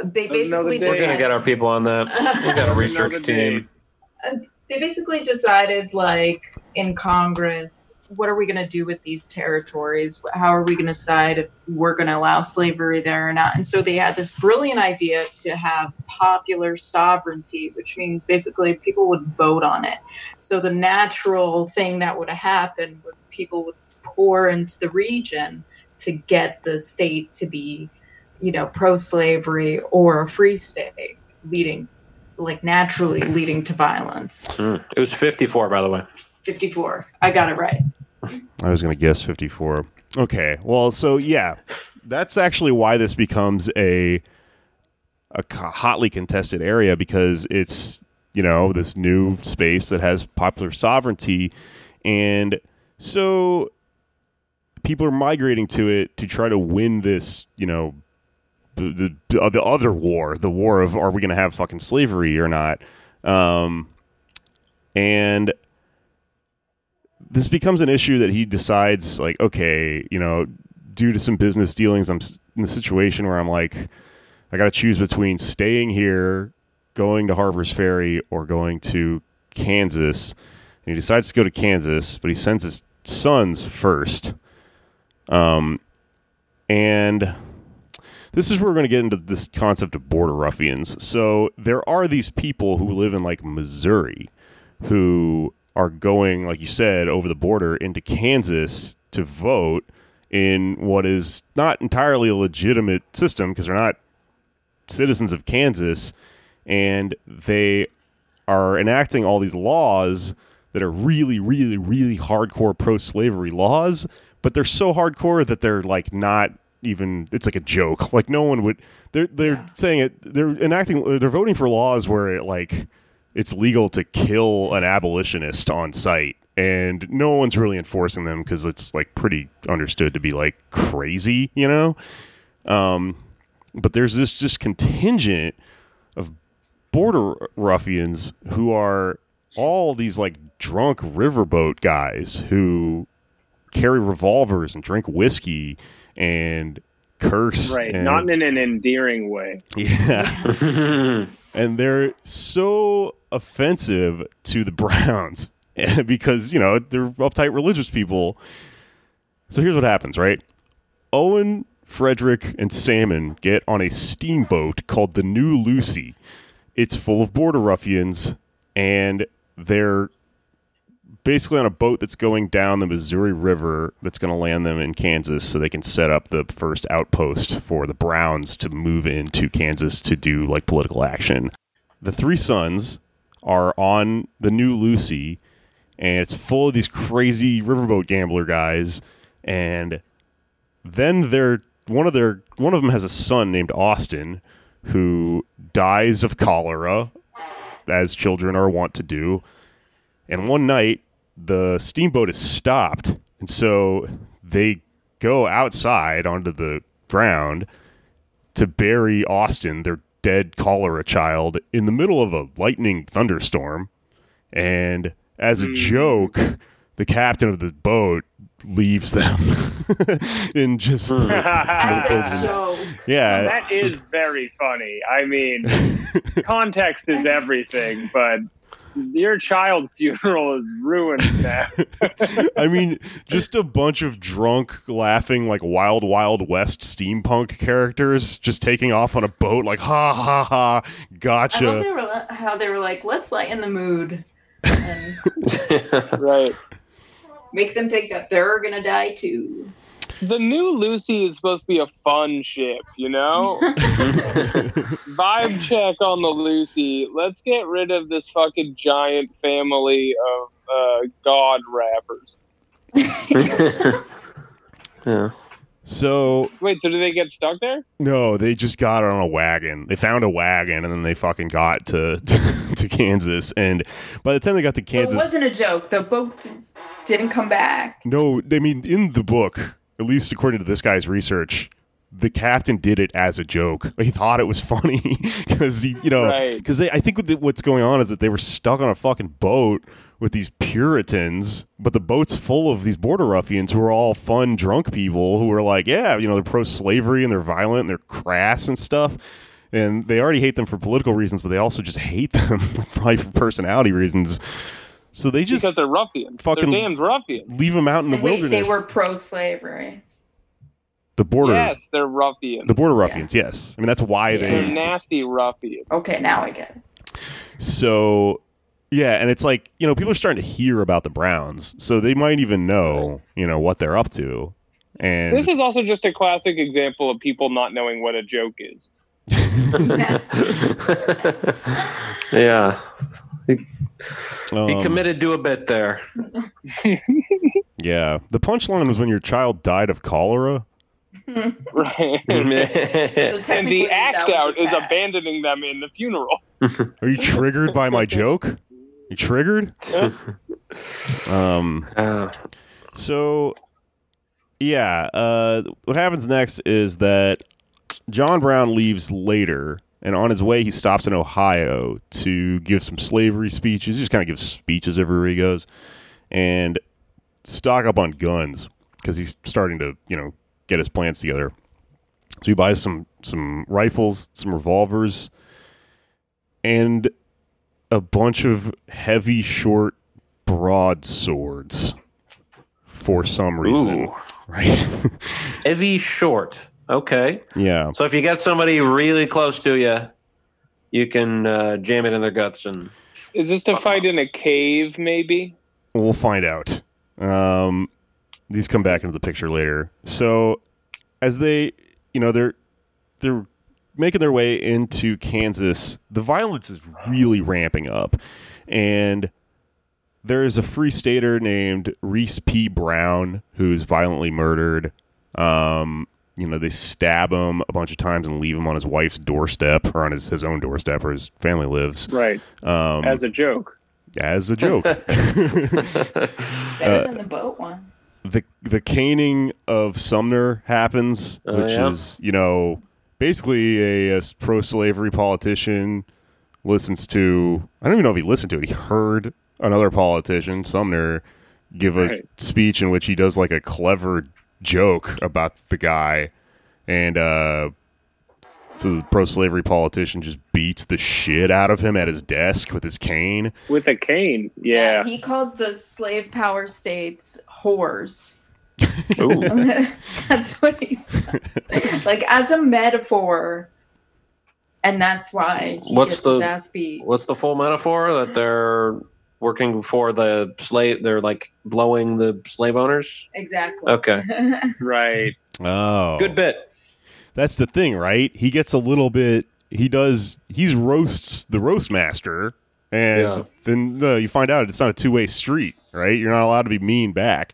they basically... We're going to get our people on that. We've got a research team. They basically decided, like, in Congress, what are we going to do with these territories? How are we going to decide if we're going to allow slavery there or not? And so they had this brilliant idea to have popular sovereignty, which means basically people would vote on it. So the natural thing that would have happened was people would pour into the region to get the state to be, you know, pro-slavery or a free state, naturally leading to violence. It was 54, by the way. 54. I got it right. I was going to guess 54. Okay. Well, so yeah, that's actually why this becomes a hotly contested area, because it's you know, this new space that has popular sovereignty. And so people are migrating to it to try to win this, you know, the other war, the war of, are we going to have fucking slavery or not? And this becomes an issue that he decides, like, okay, you know, due to some business dealings, I'm in the situation where I'm like, I got to choose between staying here, going to Harper's Ferry, or going to Kansas. And he decides to go to Kansas, but he sends his sons first. And this is where we're going to get into this concept of border ruffians. So there are these people who live in, like, Missouri who are going, like you said, over the border into Kansas to vote in what is not entirely a legitimate system because they're not citizens of Kansas, and they are enacting all these laws that are really, really, really hardcore pro-slavery laws, but they're so hardcore that they're, like, not even, it's like a joke. Like, no one would, they're yeah. saying it, they're enacting, they're voting for laws where it, like, it's legal to kill an abolitionist on sight, and no one's really enforcing them because it's, like, pretty understood to be, like, crazy, you know? But there's this just contingent of border ruffians who are all these, like, drunk riverboat guys who carry revolvers and drink whiskey and curse. Right, and not in an endearing way. Yeah. And they're so offensive to the Browns because, you know, they're uptight religious people. So here's what happens, right? Owen, Frederick, and Salmon get on a steamboat called the New Lucy. It's full of border ruffians, and they're basically on a boat that's going down the Missouri River that's going to land them in Kansas so they can set up the first outpost for the Browns to move into Kansas to do, like, political action. The three sons are on the New Lucy, and it's full of these crazy riverboat gambler guys, and then they're one of them has a son named Austin who dies of cholera, as children are wont to do. And one night, the steamboat is stopped, and so they go outside onto the ground to bury Austin, their dead cholera child, in the middle of a lightning thunderstorm. And as a joke, the captain of the boat leaves them in just yeah, that is very funny. I mean, context is everything, but your child funeral is ruined now. I mean, just a bunch of drunk, laughing, like, Wild Wild West steampunk characters just taking off on a boat, like, ha ha ha, gotcha. I love how they were like, let's lighten the mood. And right. Make them think that they're going to die, too. The New Lucy is supposed to be a fun ship, you know? Vibe check on the Lucy. Let's get rid of this fucking giant family of god rappers. Yeah. So... Wait, so did they get stuck there? No, they just got on a wagon. They found a wagon, and then they fucking got to Kansas. And by the time they got to Kansas... It wasn't a joke. The boat didn't come back. No, I mean, in the book, at least according to this guy's research, the captain did it as a joke. He thought it was funny because he, you know, because right. I think what's going on is that they were stuck on a fucking boat with these Puritans, but the boat's full of these border ruffians who are all fun drunk people who are like, yeah, you know, they're pro-slavery and they're violent and they're crass and stuff. And they already hate them for political reasons, but they also just hate them probably for personality reasons. So they just... Because they're ruffians. Fucking they're damned ruffians. Leave them out in the wilderness. They were pro-slavery. The border... Yes, they're ruffians. The border ruffians, yeah. Yes. I mean, that's why yeah. They're nasty ruffians. Okay, now I get it. So, yeah, and it's like, you know, people are starting to hear about the Browns, so they might even know, you know, what they're up to. And this is also just a classic example of people not knowing what a joke is. Yeah. He committed to a bit there. Yeah. The punchline was when your child died of cholera. Right. And the act out is abandoning them in the funeral. Are you triggered by my joke? You triggered? So, yeah. What happens next is that John Brown leaves later, and on his way, he stops in Ohio to give some slavery speeches. He just kind of gives speeches everywhere he goes, and stock up on guns because he's starting to, you know, get his plans together. So he buys some rifles, some revolvers, and a bunch of heavy, short broadswords for some reason. Ooh. Right? Heavy, short. Okay. Yeah. So if you got somebody really close to you, you can jam it in their guts. And is this to fight in a cave, maybe? We'll find out. These come back into the picture later. So as they, you know, they're making their way into Kansas, the violence is really ramping up. And there is a free stater named Reese P. Brown who's violently murdered. You know, they stab him a bunch of times and leave him on his wife's doorstep, or on his own doorstep where his family lives. Right. As a joke. As a joke. Better than the boat one. The caning of Sumner happens, which is, you know, basically a pro-slavery politician listens to, I don't even know if he listened to it, he heard another politician, Sumner, give a speech in which he does like a clever joke about the guy, and so the pro-slavery politician just beats the shit out of him at his desk with his cane. With a cane, yeah. He calls the slave power states whores. Ooh. That's what he does. Like, as a metaphor, and that's why he gets his ass beat. What's the full metaphor? That they're working for the slave, they're like blowing the slave owners? Exactly. Okay. Right. Oh. Good bit. That's the thing, right? He gets a little bit. He roasts the roast master, and then you find out it's not a two-way street, right? You're not allowed to be mean back,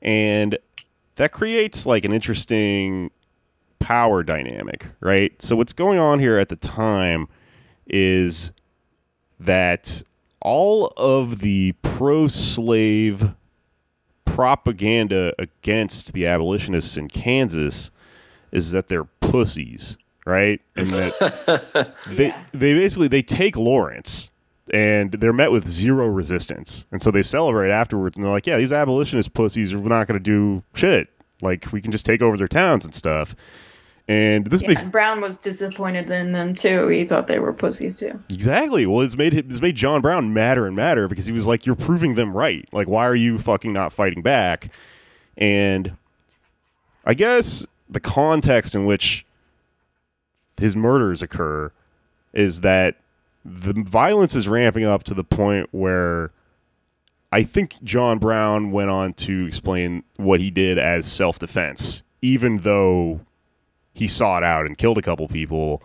and that creates like an interesting power dynamic, right? So what's going on here at the time is that all of the pro-slave propaganda against the abolitionists in Kansas is that they're pussies, right? And that they take Lawrence, and they're met with zero resistance. And so they celebrate afterwards, and they're like, yeah, these abolitionist pussies are not going to do shit. Like, we can just take over their towns and stuff. And this makes... And Brown was disappointed in them, too. He thought they were pussies, too. Exactly. Well, it's made John Brown madder and madder, because he was like, you're proving them right. Like, why are you fucking not fighting back? And I guess the context in which his murders occur is that the violence is ramping up to the point where I think John Brown went on to explain what he did as self-defense, even though he sought out and killed a couple people.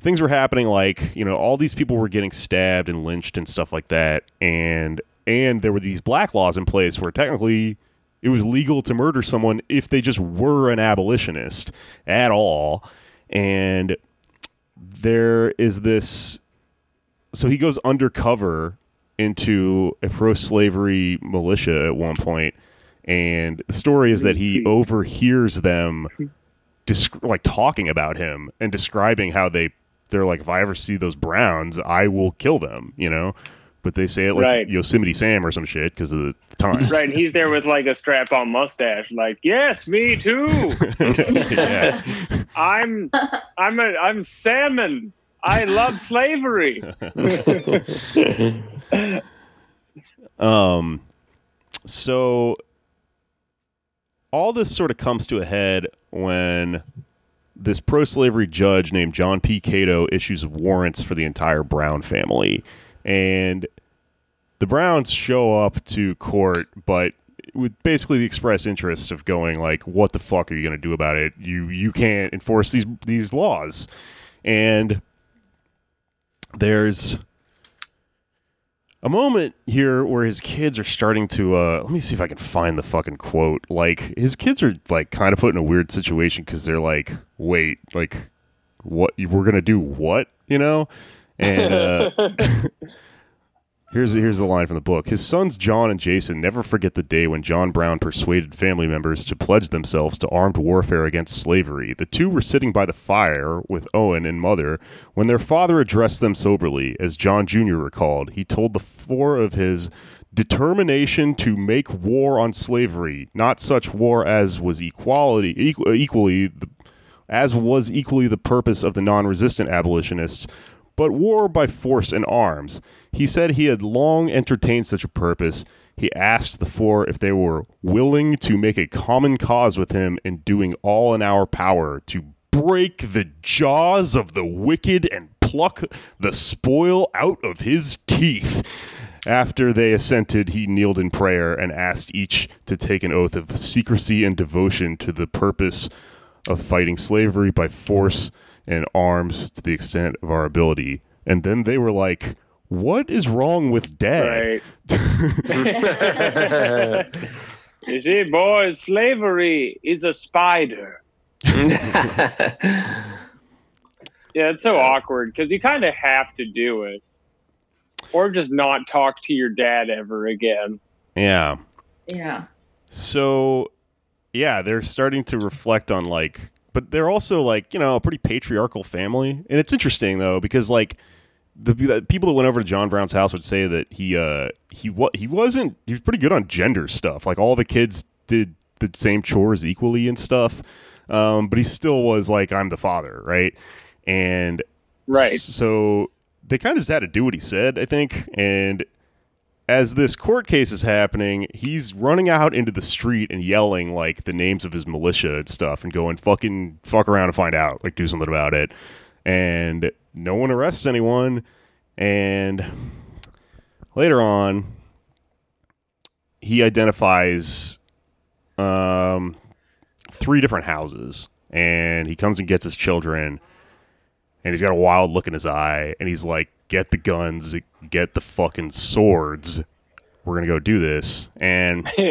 Things were happening like, you know, all these people were getting stabbed and lynched and stuff like that, and there were these black laws in place where technically it was legal to murder someone if they just were an abolitionist at all. And there is this... So he goes undercover into a pro-slavery militia at one point. And the story is that he overhears them talking about him and describing how they're like, if I ever see those Browns, I will kill them, you know? But they say it like Yosemite Sam or some shit because of the time. Right, and he's there with like a strap-on mustache, like, yes, me too. Yeah. I'm salmon. I love slavery. So all this sort of comes to a head when this pro-slavery judge named John P. Cato issues warrants for the entire Brown family. And the Browns show up to court, but with basically the express interest of going like, what the fuck are you going to do about it? You can't enforce these laws. And there's a moment here where his kids are starting to, let me see if I can find the fucking quote. Like, his kids are, like, kind of put in a weird situation because they're like, wait, like, what? We're going to do what? You know? And here's the line from the book. His sons John and Jason never forget the day when John Brown persuaded family members to pledge themselves to armed warfare against slavery. The two were sitting by the fire with Owen and mother when their father addressed them soberly. As John Jr. recalled, he told the four of his determination to make war on slavery, not such war as was equally the purpose of the non-resistant abolitionists, but war by force and arms. He said he had long entertained such a purpose. He asked the four if they were willing to make a common cause with him in doing all in our power to break the jaws of the wicked and pluck the spoil out of his teeth. After they assented, he kneeled in prayer and asked each to take an oath of secrecy and devotion to the purpose of fighting slavery by force and arms to the extent of our ability. And then they were like, what is wrong with Dad? Right. You see, boys, slavery is a spider. Yeah, it's so awkward because you kind of have to do it or just not talk to your dad ever again. Yeah. So, yeah, they're starting to reflect on, like, but they're also, like, you know, a pretty patriarchal family. And it's interesting, though, because, like, the people that went over to John Brown's house would say that he was pretty good on gender stuff. Like, all the kids did the same chores equally and stuff. But he still was like, I'm the father, right? And right. So they kind of just had to do what he said, I think. And as this court case is happening, he's running out into the street and yelling, like, the names of his militia and stuff and going, fucking fuck around and find out. Like, do something about it. And no one arrests anyone. And later on, he identifies 3 different houses. And he comes and gets his children. And he's got a wild look in his eye. And he's like, get the guns, get the fucking swords. We're going to go do this. And, you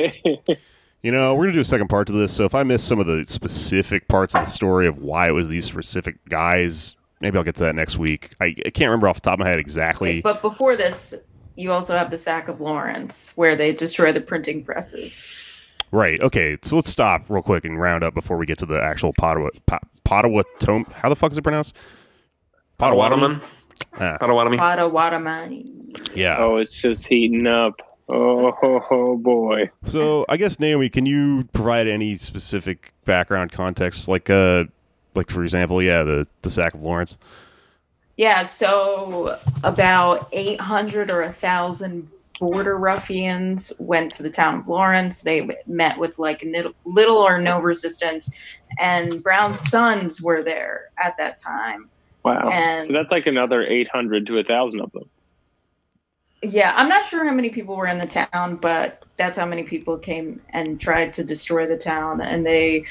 know, we're going to do a second part to this. So if I miss some of the specific parts of the story of why it was these specific guys, maybe I'll get to that next week. I can't remember off the top of my head exactly. But before this, you also have the sack of Lawrence where they destroy the printing presses. Right. Okay. So let's stop real quick and round up before we get to the actual Pottawatomie. How the fuck is it pronounced? Pottawatomie. Pottawatomie. Yeah. Oh, it's just heating up. Oh boy. So I guess, Naomi, can you provide any specific background context, like for example, the sack of Lawrence? Yeah. So about 800 or 1,000 border ruffians went to the town of Lawrence. They met with like little or no resistance, and Brown's sons were there at that time. Wow. And so that's like another 800 to 1,000 of them. Yeah. I'm not sure how many people were in the town, but that's how many people came and tried to destroy the town. And they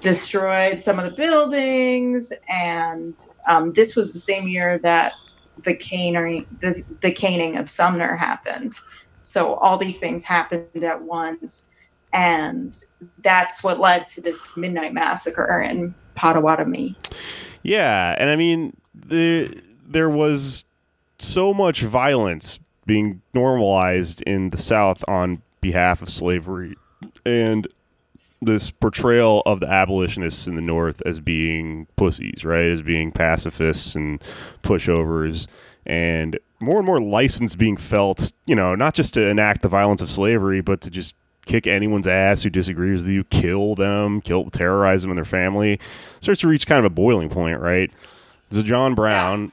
destroyed some of the buildings. And this was the same year that the caning of Sumner happened. So all these things happened at once. And that's what led to this midnight massacre in Pottawatomie. Yeah, and I mean, there was so much violence being normalized in the South on behalf of slavery, and this portrayal of the abolitionists in the North as being pussies, right? As being pacifists and pushovers, and more license being felt, you know, not just to enact the violence of slavery, but to just kick anyone's ass who disagrees with you, kill them, terrorize them and their family. Starts to reach kind of a boiling point, right? So John Brown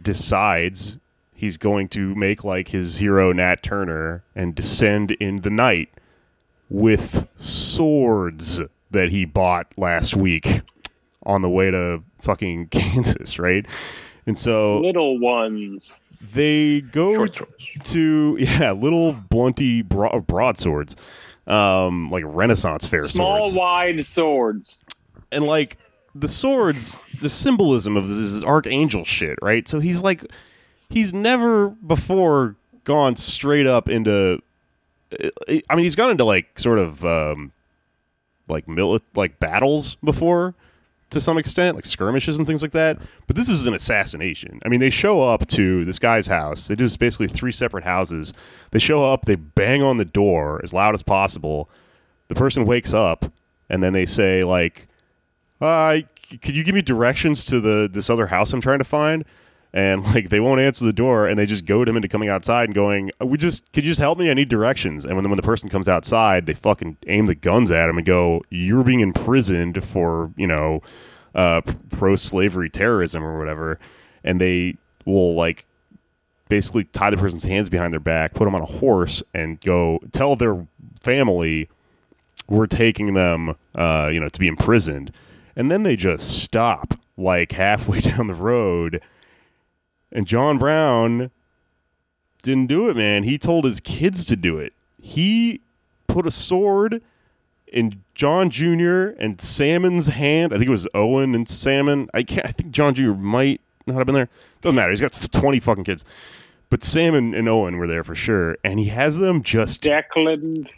decides he's going to make like his hero Nat Turner and descend in the night with swords that he bought last week on the way to fucking Kansas, right? And so little ones. They go to little blunty broadswords, like Renaissance fair swords, small wide swords, and like the swords, the symbolism of this is archangel shit, right? So he's like, he's never before gone straight up into, I mean, he's gone into like sort of like battles before to some extent, like skirmishes and things like that. But this is an assassination. I mean, they show up to this guy's house. They do this basically three separate houses. They show up, they bang on the door as loud as possible. The person wakes up, and then they say like, could you give me directions to this other house I'm trying to find? And like, they won't answer the door, and they just goad him into coming outside and going, could you just help me? I need directions. And when the person comes outside, they fucking aim the guns at him and go, you're being imprisoned for, pro-slavery terrorism or whatever. And they will like basically tie the person's hands behind their back, put them on a horse, and go tell their family, we're taking them, to be imprisoned. And then they just stop like halfway down the road. And John Brown didn't do it, man. He told his kids to do it. He put a sword in John Jr. and Salmon's hand. I think it was Owen and Salmon. I think John Jr. might not have been there. Doesn't matter. He's got 20 fucking kids. But Salmon and Owen were there for sure. And he has them just... Declan.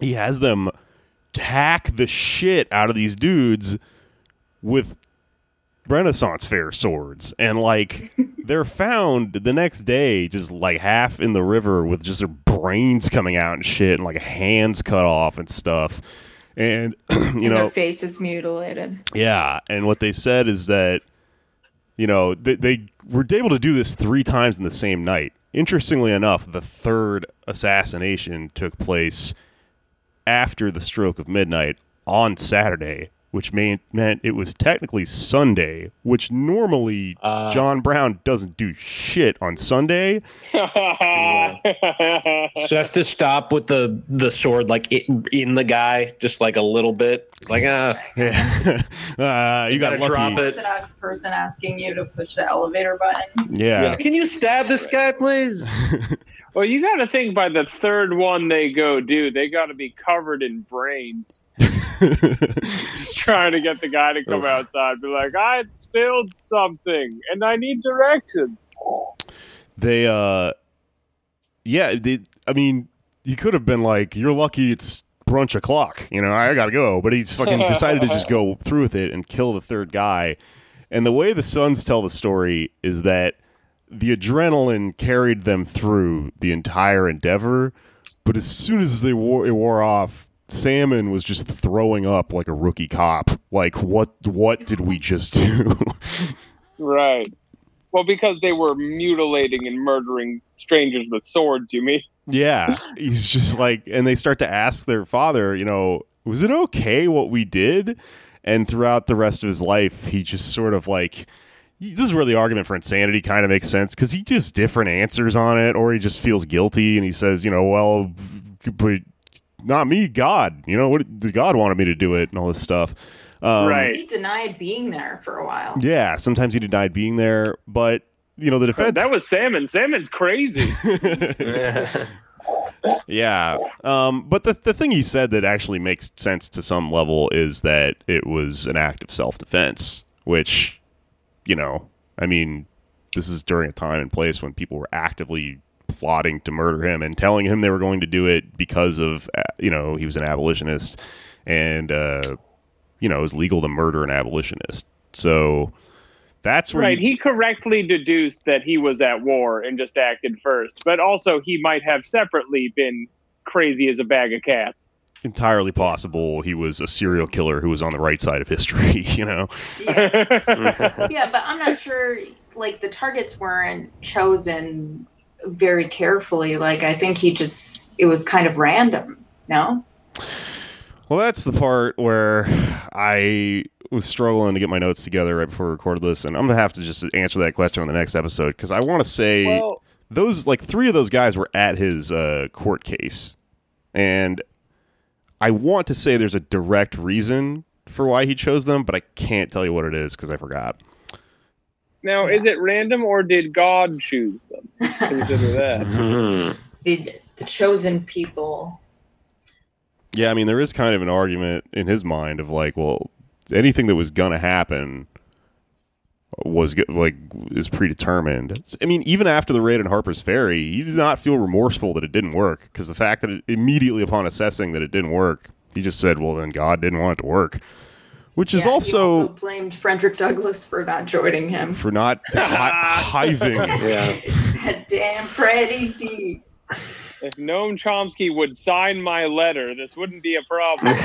He has them hack the shit out of these dudes with... Renaissance fair swords, and like they're found the next day just like half in the river with just their brains coming out and shit, and like hands cut off and stuff, and their faces mutilated. Yeah. And what they said is that they were able to do this three times in the same night. Interestingly enough, the third assassination took place after the stroke of midnight on Saturday, which meant it was technically Sunday, which normally John Brown doesn't do shit on Sunday. Yeah. Just to stop with the sword, like in the guy, just like a little bit. It's like, yeah. You got lucky. Drop it. Orthodox person asking you to push the elevator button. Yeah. Can you stab this guy, please? Well, you got to think by the third one they go, dude, they got to be covered in brains. Just trying to get the guy to come outside and be like, I spilled something and I need directions. They I mean, you could have been like, you're lucky it's brunch o'clock, I gotta go, but he's fucking decided to just go through with it and kill the third guy. And the way the sons tell the story is that the adrenaline carried them through the entire endeavor, but as soon as it wore off, Salmon was just throwing up like a rookie cop. Like, what did we just do? Right. Well, because they were mutilating and murdering strangers with swords, you mean? Yeah. He's just like, and they start to ask their father, was it okay what we did? And throughout the rest of his life, he just sort of like, this is where the argument for insanity kind of makes sense, because he gives different answers on it, or he just feels guilty and he says, well, but not me, God. What did God wanted me to do it, and all this stuff. Right. He denied being there for a while. Yeah, sometimes he denied being there, but the defense. That was Salmon. Salmon's crazy. Yeah. But the thing he said that actually makes sense to some level is that it was an act of self-defense, which, I mean, this is during a time and place when people were actively plotting to murder him and telling him they were going to do it because of, he was an abolitionist, and, it was legal to murder an abolitionist. So that's where... Right, he correctly deduced that he was at war and just acted first, but also he might have separately been crazy as a bag of cats. Entirely possible he was a serial killer who was on the right side of history, Yeah, yeah, but I'm not sure, like, the targets weren't chosen very carefully. Like, I think it was kind of random. No? Well, that's the part where I was struggling to get my notes together right before we recorded this, and I'm going to have to just answer that question on the next episode, because I want to say those, like, three of those guys were at his court case, and I want to say there's a direct reason for why he chose them, but I can't tell you what it is because I forgot. Now, yeah. Is it random, or did God choose them? Consider that. The chosen people. Yeah, I mean, there is kind of an argument in his mind of like, well, anything that was going to happen is predetermined. I mean, even after the raid on Harper's Ferry, he did not feel remorseful that it didn't work, because the fact that immediately upon assessing that it didn't work, he just said, well, then God didn't want it to work. Which is also blamed Frederick Douglass for not joining him. For not hiving. Yeah. Damn Freddie D. If Noam Chomsky would sign my letter, this wouldn't be a problem.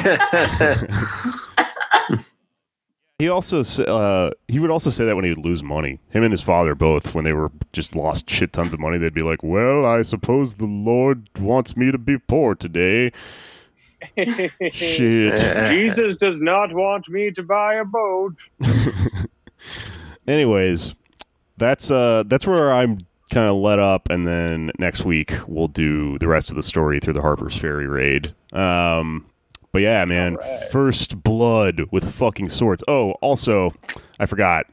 He also he would also say that when he would lose money. Him and his father both, when they were just lost shit tons of money, they'd be like, well, I suppose the Lord wants me to be poor today. Shit. Jesus does not want me to buy a boat. Anyways, that's where I'm kind of let up, and then next week we'll do the rest of the story through the Harper's Ferry raid. But yeah, man, right. First blood with fucking swords. Oh, also, I forgot.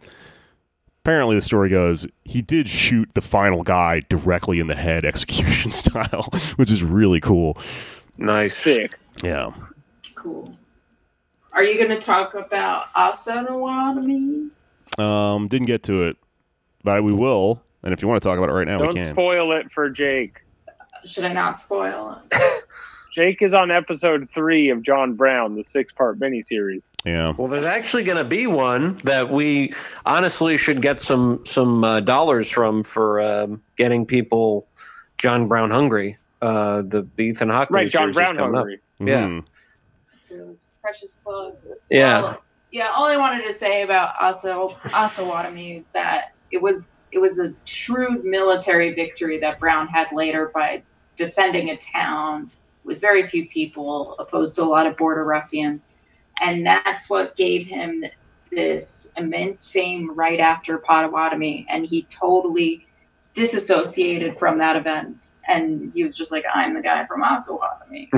Apparently the story goes, he did shoot the final guy directly in the head, execution style, which is really cool. Nice. Sick. Yeah. Cool. Are you going to talk about Osawatomie? Didn't get to it, but we will. And if you want to talk about it right now, we can. Don't spoil it for Jake. Should I not spoil it? Jake is on episode 3 of John Brown, the 6-part miniseries. Yeah. Well, there's actually going to be one that we honestly should get some dollars from for getting people John Brown hungry. The Ethan Hawke miniseries is coming up. Right, John Brown hungry. Mm. Yeah. Those precious plugs. Yeah. Well, yeah. All I wanted to say about Osawatomie is that it was a shrewd military victory that Brown had later by defending a town with very few people, opposed to a lot of border ruffians. And that's what gave him this immense fame right after Pottawatomie. And he totally disassociated from that event. And he was just like, I'm the guy from Osawatomie.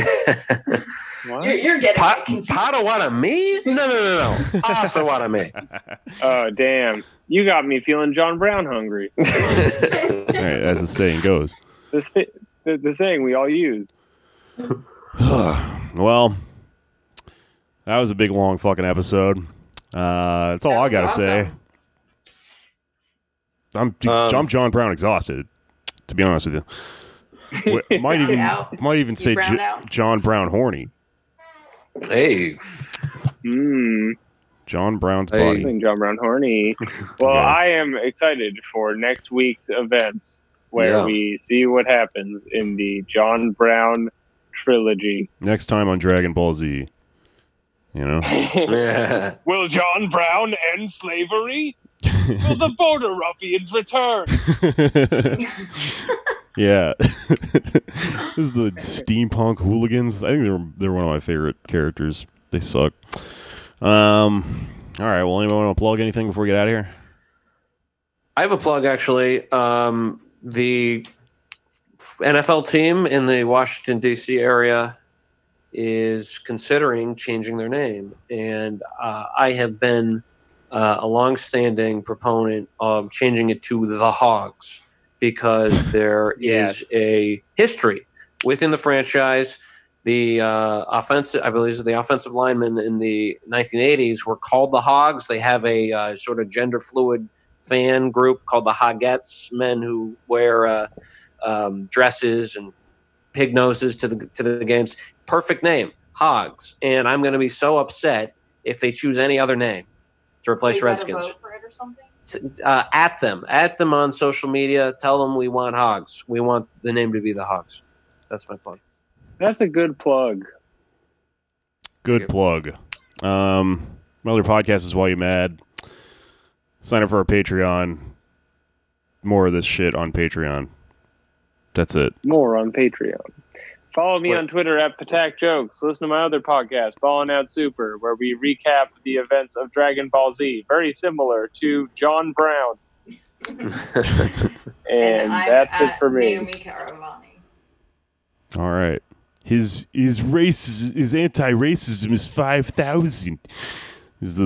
you're getting Pottawatomie? No. Osawatomie. Oh, damn. You got me feeling John Brown hungry. All right, as the saying goes. The saying we all use. Well, that was a big long fucking episode. That's all I gotta say. I'm John Brown exhausted, to be honest with you. might even say John Brown horny. Hey. John Brown's body. John Brown horny. Well, yeah. I am excited for next week's events, where we see what happens in the John Brown trilogy. Next time on Dragon Ball Z, you know? Yeah. Will John Brown end slavery? Will the border ruffians return? Yeah. This is the steampunk hooligans. I think they're one of my favorite characters. They suck. All right, well, anyone want to plug anything before we get out of here? I have a plug, actually. The NFL team in the Washington, D.C. area is considering changing their name. And I have been a longstanding proponent of changing it to the Hogs, because there is a history within the franchise. The the offensive linemen in the 1980s were called the Hogs. They have a sort of gender fluid fan group called the Hoggettes, men who wear dresses and pig noses to the games. Perfect name, Hogs. And I'm going to be so upset if they choose any other name to replace Redskins. Vote for it or something? At them on social media. Tell them we want Hogs. We want the name to be the Hogs. That's my plug. That's a good plug. Good plug. My other podcast is While You Mad. Sign up for our Patreon. More of this shit on Patreon. That's it. More on Patreon. Follow me on Twitter at Patak Jokes. Listen to my other podcast, Ballin' Out Super, where we recap the events of Dragon Ball Z, very similar to John Brown. and that's it for me. All right. His anti-racism is 5,000. His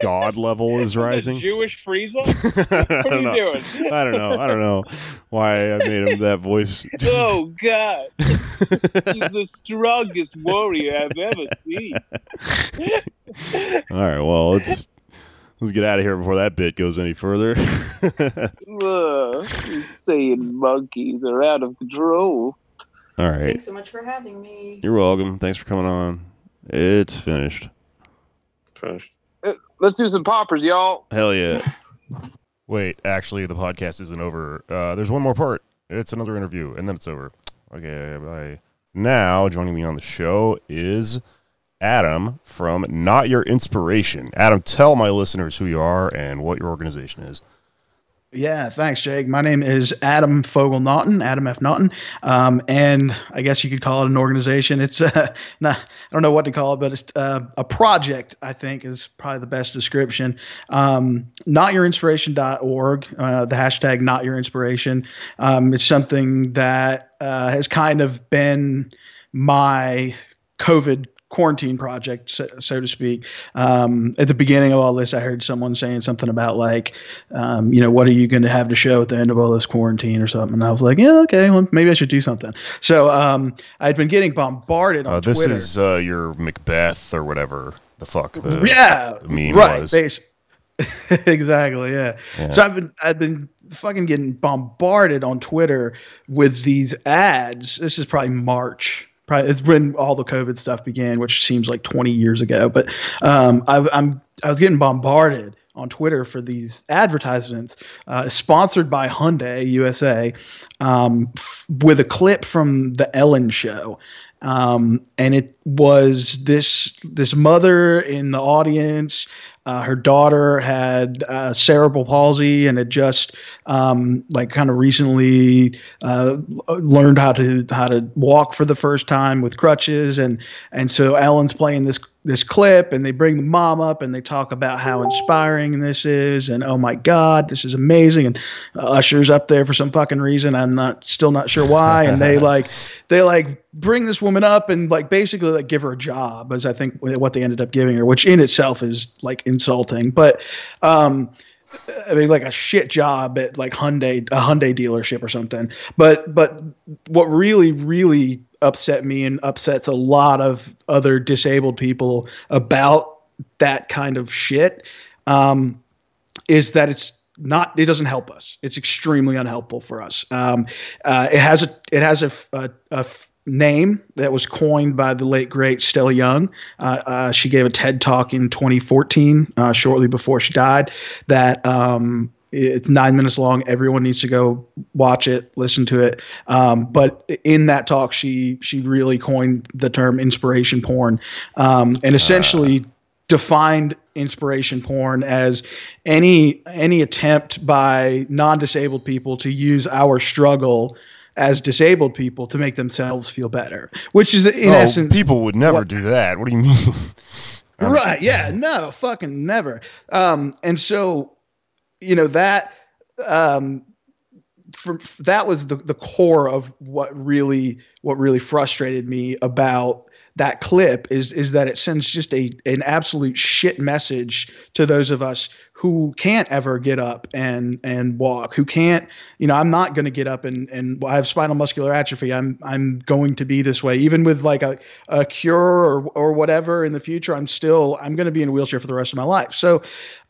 God level is rising. Jewish Frieza? What are you doing? I don't know why I made him that voice. Oh, God. He's the strongest warrior I've ever seen. All right, well, let's Let's get out of here before that bit goes any further. Saying monkeys are out of control. All right. Thanks so much for having me. You're welcome. Thanks for coming on. It's finished. Finished. Let's do some poppers, y'all. Hell yeah. Wait, actually, the podcast isn't over. There's one more part. It's another interview, and then it's over. Okay, bye. Now, joining me on the show is Adam from Not Your Inspiration. Adam, tell my listeners who you are and what your organization is. Yeah, thanks, Jake. My name is Adam Fogel Naughton, Adam F. Naughton, and I guess you could call it an organization. It's I don't know what to call it, but it's a project, I think, is probably the best description. NotYourInspiration.org, the hashtag NotYourInspiration. It's something that has kind of been my COVID quarantine project, so to speak. At the beginning of all this, I heard someone saying something about like, what are you going to have to show at the end of all this quarantine or something? And I was like, yeah, okay, well, maybe I should do something. So I'd been getting bombarded on Twitter. This is your Macbeth or whatever the fuck the meme was. Right, exactly, yeah. So I've been fucking getting bombarded on Twitter with these ads. This is probably March. It's when all the COVID stuff began, which seems like 20 years ago. But I was getting bombarded on Twitter for these advertisements sponsored by Hyundai USA with a clip from the Ellen show. And it was this mother in the audience. Her daughter had cerebral palsy and had just kind of recently learned how to walk for the first time with crutches, and so Ellen's playing this clip, and they bring the mom up and they talk about how inspiring this is, and oh my God, this is amazing, and Usher's up there for some fucking reason. I'm still not sure why, and they bring this woman up and basically give her a job, as I think what they ended up giving her, which in itself is insulting, but a shit job at a Hyundai dealership or something. But what really, really upset me and upsets a lot of other disabled people about that kind of shit is that it doesn't help us. It's extremely unhelpful for us. It has a name that was coined by the late great Stella Young. She gave a TED talk in 2014, shortly before she died, that it's 9 minutes long. Everyone needs to go watch it, listen to it. But in that talk, she really coined the term inspiration porn, and essentially defined inspiration porn as any attempt by non-disabled people to use our struggle as disabled people to make themselves feel better, which is in essence, people would never do that. What do you mean? Right. Yeah, no, fucking never. And so, that, that was the core of what really frustrated me about that clip is that it sends just an absolute shit message to those of us who can't ever get up and walk, who can't, I'm not going to get up and I have spinal muscular atrophy. I'm going to be this way, even with a cure or whatever in the future. I'm going to be in a wheelchair for the rest of my life. So,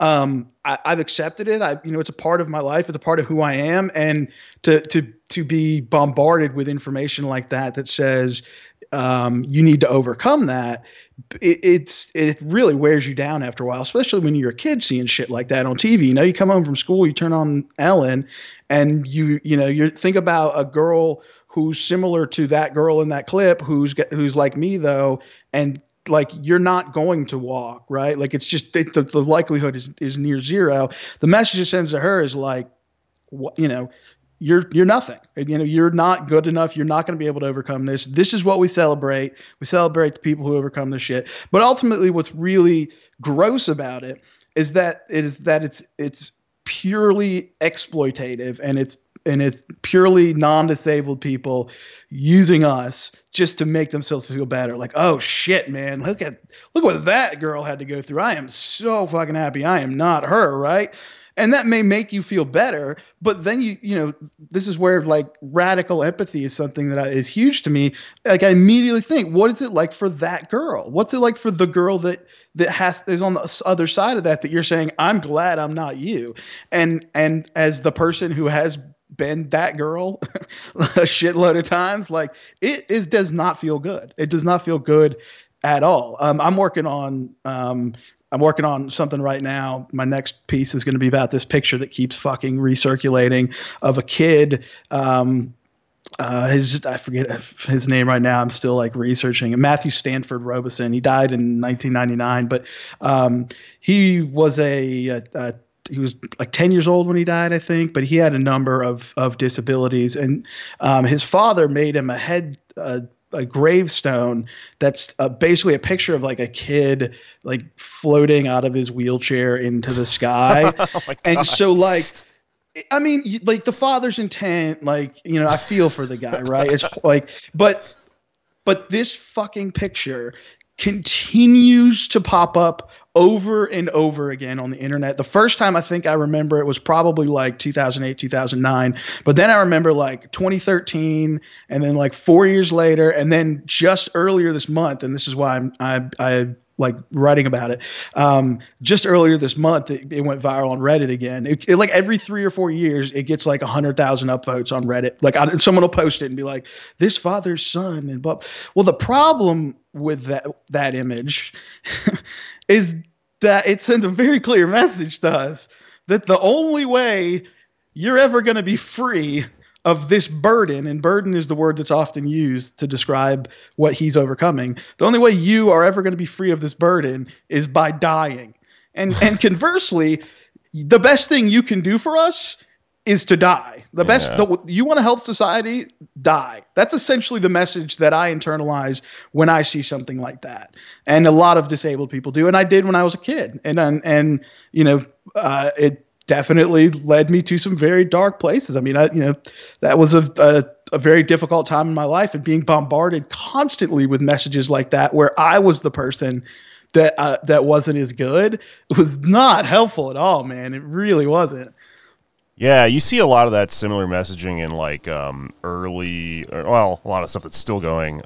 I've accepted it. It's a part of my life. It's a part of who I am. And to be bombarded with information like that says, you need to overcome that. It really wears you down after a while, especially when you're a kid seeing shit like that on TV. You come home from school, you turn on Ellen, and you think about a girl who's similar to that girl in that clip, who's like me though, and you're not going to walk, right? It's just the likelihood is near zero. The message it sends to her is You're nothing. You're not good enough. You're not going to be able to overcome this. This is what we celebrate. We celebrate the people who overcome this shit. But ultimately, what's really gross about it is that it's purely exploitative, and it's purely non-disabled people using us just to make themselves feel better. Oh shit, man, look what that girl had to go through. I am so fucking happy I am not her, right? And that may make you feel better, but then you know, this is where like radical empathy is something that is huge to me. Like I immediately think, what is it like for that girl? What's it like for the girl that is on the other side of that you're saying, I'm glad I'm not you. And as the person who has been that girl a shitload of times, like it does not feel good. It does not feel good at all. I'm working on something right now. My next piece is going to be about this picture that keeps fucking recirculating of a kid. I forget his name right now. I'm still like researching it. Matthew Stanford Robeson. He died in 1999, but he was he was like 10 years old when he died, I think, but he had a number of disabilities, and his father made him a gravestone that's basically a picture of like a kid like floating out of his wheelchair into the sky. Oh my God. And so like, I mean, like the father's intent, like, you know, I feel for the guy, right? It's like, but this fucking picture continues to pop up over and over again on the internet. The first time I think I remember it was probably like 2008, 2009. But then I remember like 2013, and then like 4 years later, and then just earlier this month. And this is why I like writing about it. Just earlier this month, it went viral on Reddit again. It like every 3 or 4 years, it gets like 100,000 upvotes on Reddit. Like someone will post it and be like, "This father's son," and blah. Well, the problem with that image is that it sends a very clear message to us that the only way you're ever going to be free of this burden, and burden is the word that's often used to describe what he's overcoming, the only way you are ever going to be free of this burden is by dying. And conversely, the best thing you can do for us is to die. You want to help society, die. That's essentially the message that I internalize when I see something like that. And a lot of disabled people do. And I did when I was a kid. And you know, it definitely led me to some very dark places. I mean, that was a very difficult time in my life, and being bombarded constantly with messages like that, where I was the person that wasn't as good, was not helpful at all, man. It really wasn't. Yeah, you see a lot of that similar messaging in like a lot of stuff that's still going,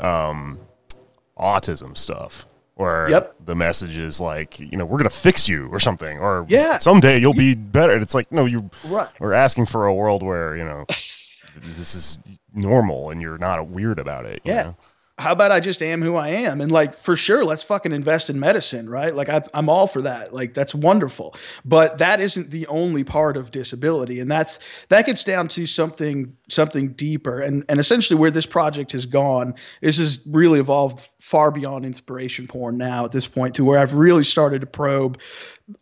autism stuff, where the message is like, you know, we're going to fix you or something, or someday you'll be better. And it's like, no, we're asking for a world where, you know, this is normal and you're not weird about it. Yeah. You know? How about I just am who I am? And like, for sure, let's fucking invest in medicine, right? Like I'm all for that. Like that's wonderful, but that isn't the only part of disability. And that gets down to something deeper. And essentially where this project has gone, this has really evolved far beyond inspiration porn now at this point, to where I've really started to probe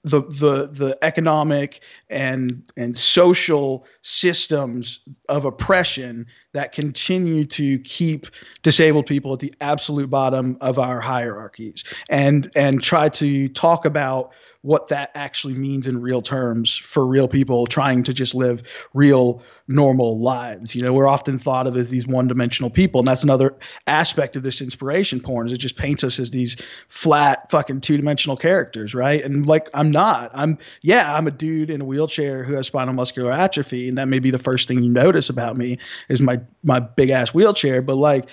the economic and social systems of oppression that continue to keep disabled people at the absolute bottom of our hierarchies, and try to talk about what that actually means in real terms for real people trying to just live real normal lives. You know, we're often thought of as these one-dimensional people, and that's another aspect of this inspiration porn, is it just paints us as these flat fucking two-dimensional characters, right? And like, I'm not. I'm a dude in a wheelchair who has spinal muscular atrophy, and that may be the first thing you notice about me is my big-ass wheelchair, but like,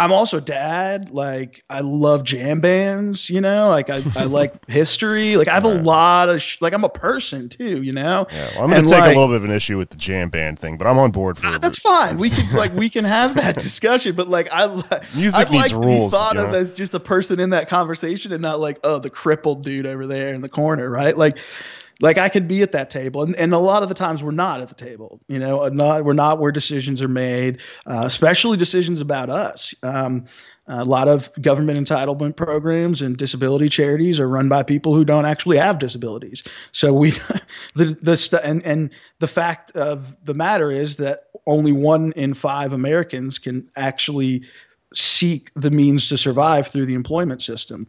I'm also dad. Like I love jam bands, you know, like I like history. Like I have a lot of I'm a person too, you know? Yeah, well, I'm going to take a little bit of an issue with the jam band thing, but I'm on board for it. That's fine. We can have that discussion, but like music needs rules. I'd like to be thought of as just a person in that conversation and not like, oh, the crippled dude over there in the corner. Right. Like I could be at that table, and a lot of the times we're not at the table, you know, we're not where decisions are made, especially decisions about us. A lot of government entitlement programs and disability charities are run by people who don't actually have disabilities. So the fact of the matter is that only 1 in 5 Americans can actually seek the means to survive through the employment system.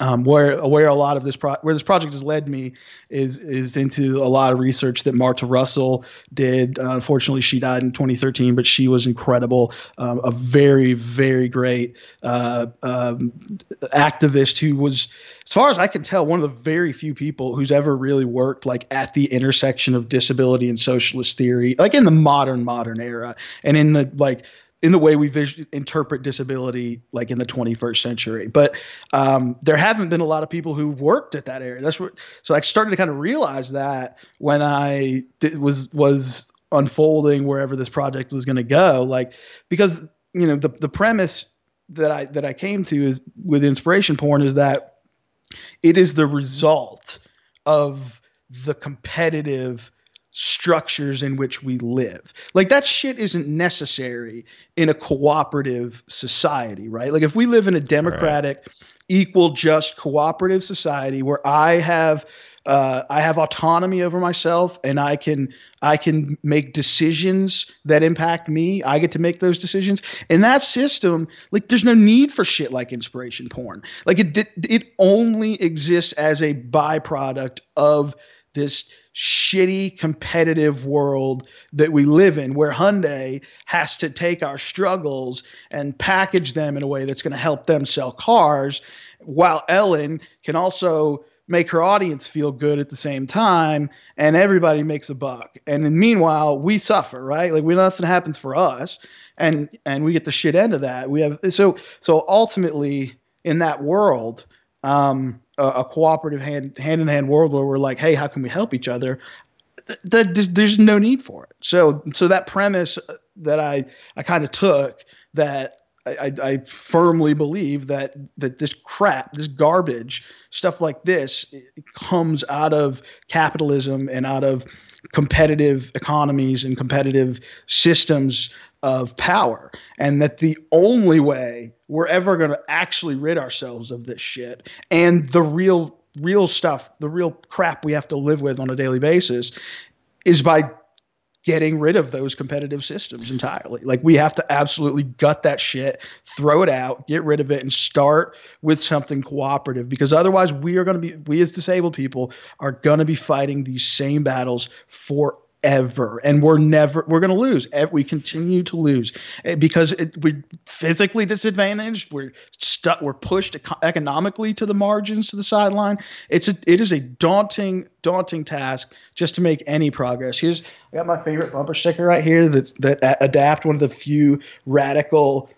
where a lot of this project has led me is into a lot of research that Marta Russell did. Unfortunately, she died in 2013, but she was incredible, a very, very great activist who was, as far as I can tell, one of the very few people who's ever really worked like at the intersection of disability and socialist theory, like in the modern era, and in the like in the way we interpret disability, like in the 21st century. But there haven't been a lot of people who worked at that area. So I started to kind of realize that when I was unfolding wherever this project was going to go, like, because, you know, the premise that I came to is with inspiration porn is that it is the result of the competitive structures in which we live. Like, that shit isn't necessary in a cooperative society, right? Like, if we live in a democratic, equal, just, cooperative society where I have autonomy over myself and I can make decisions that impact me. I get to make those decisions. In that system, like, there's no need for shit like inspiration porn. Like, it only exists as a byproduct of this shitty competitive world that we live in, where Hyundai has to take our struggles and package them in a way that's going to help them sell cars, while Ellen can also make her audience feel good at the same time, and everybody makes a buck. And then meanwhile, we suffer, right? Like, nothing happens for us, and we get the shit end of that. We have so ultimately in that world, a cooperative hand-in-hand world where we're like, hey, how can we help each other? There's no need for it. So that premise that I kind of took, that I firmly believe that this crap, this garbage, stuff like this, it comes out of capitalism and out of competitive economies and competitive systems of power, and that the only way we're ever going to actually rid ourselves of this shit and the real stuff, the real crap we have to live with on a daily basis, is by getting rid of those competitive systems entirely. Like, we have to absolutely gut that shit, throw it out, get rid of it, and start with something cooperative, because otherwise we as disabled people are going to be fighting these same battles forever. And we're going to lose. We continue to lose because we're physically disadvantaged. We're stuck. We're pushed economically to the margins, to the sideline. It is a daunting task just to make any progress. I got my favorite bumper sticker right here that ADAPT, one of the few radical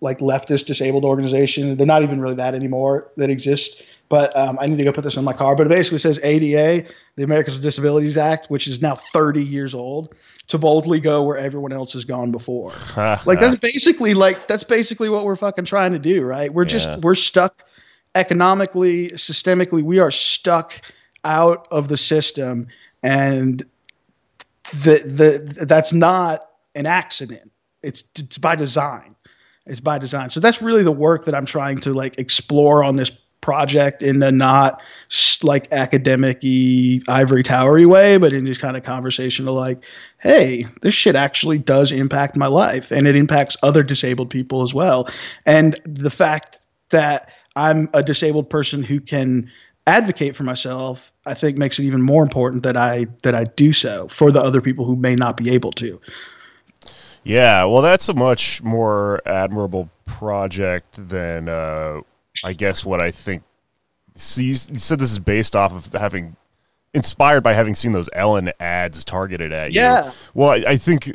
like leftist disabled organizations. They're not even really that anymore, that exists. But I need to go put this on my car. But it basically says ADA, the Americans with Disabilities Act, which is now 30 years old, to boldly go where everyone else has gone before. Like, that's basically what we're fucking trying to do, right? We're stuck economically, systemically. We are stuck out of the system, and that's not an accident. It's by design. It's by design. So that's really the work that I'm trying to like explore on this project, in the not like academic-y, ivory towery way, but in this kind of conversational, like, hey, this shit actually does impact my life, and it impacts other disabled people as well. And the fact that I'm a disabled person who can advocate for myself, I think makes it even more important that I do so for the other people who may not be able to. Yeah, well, that's a much more admirable project than I guess what I think. So you said this is based off of having seen those Ellen ads targeted at you. Yeah. Well, I think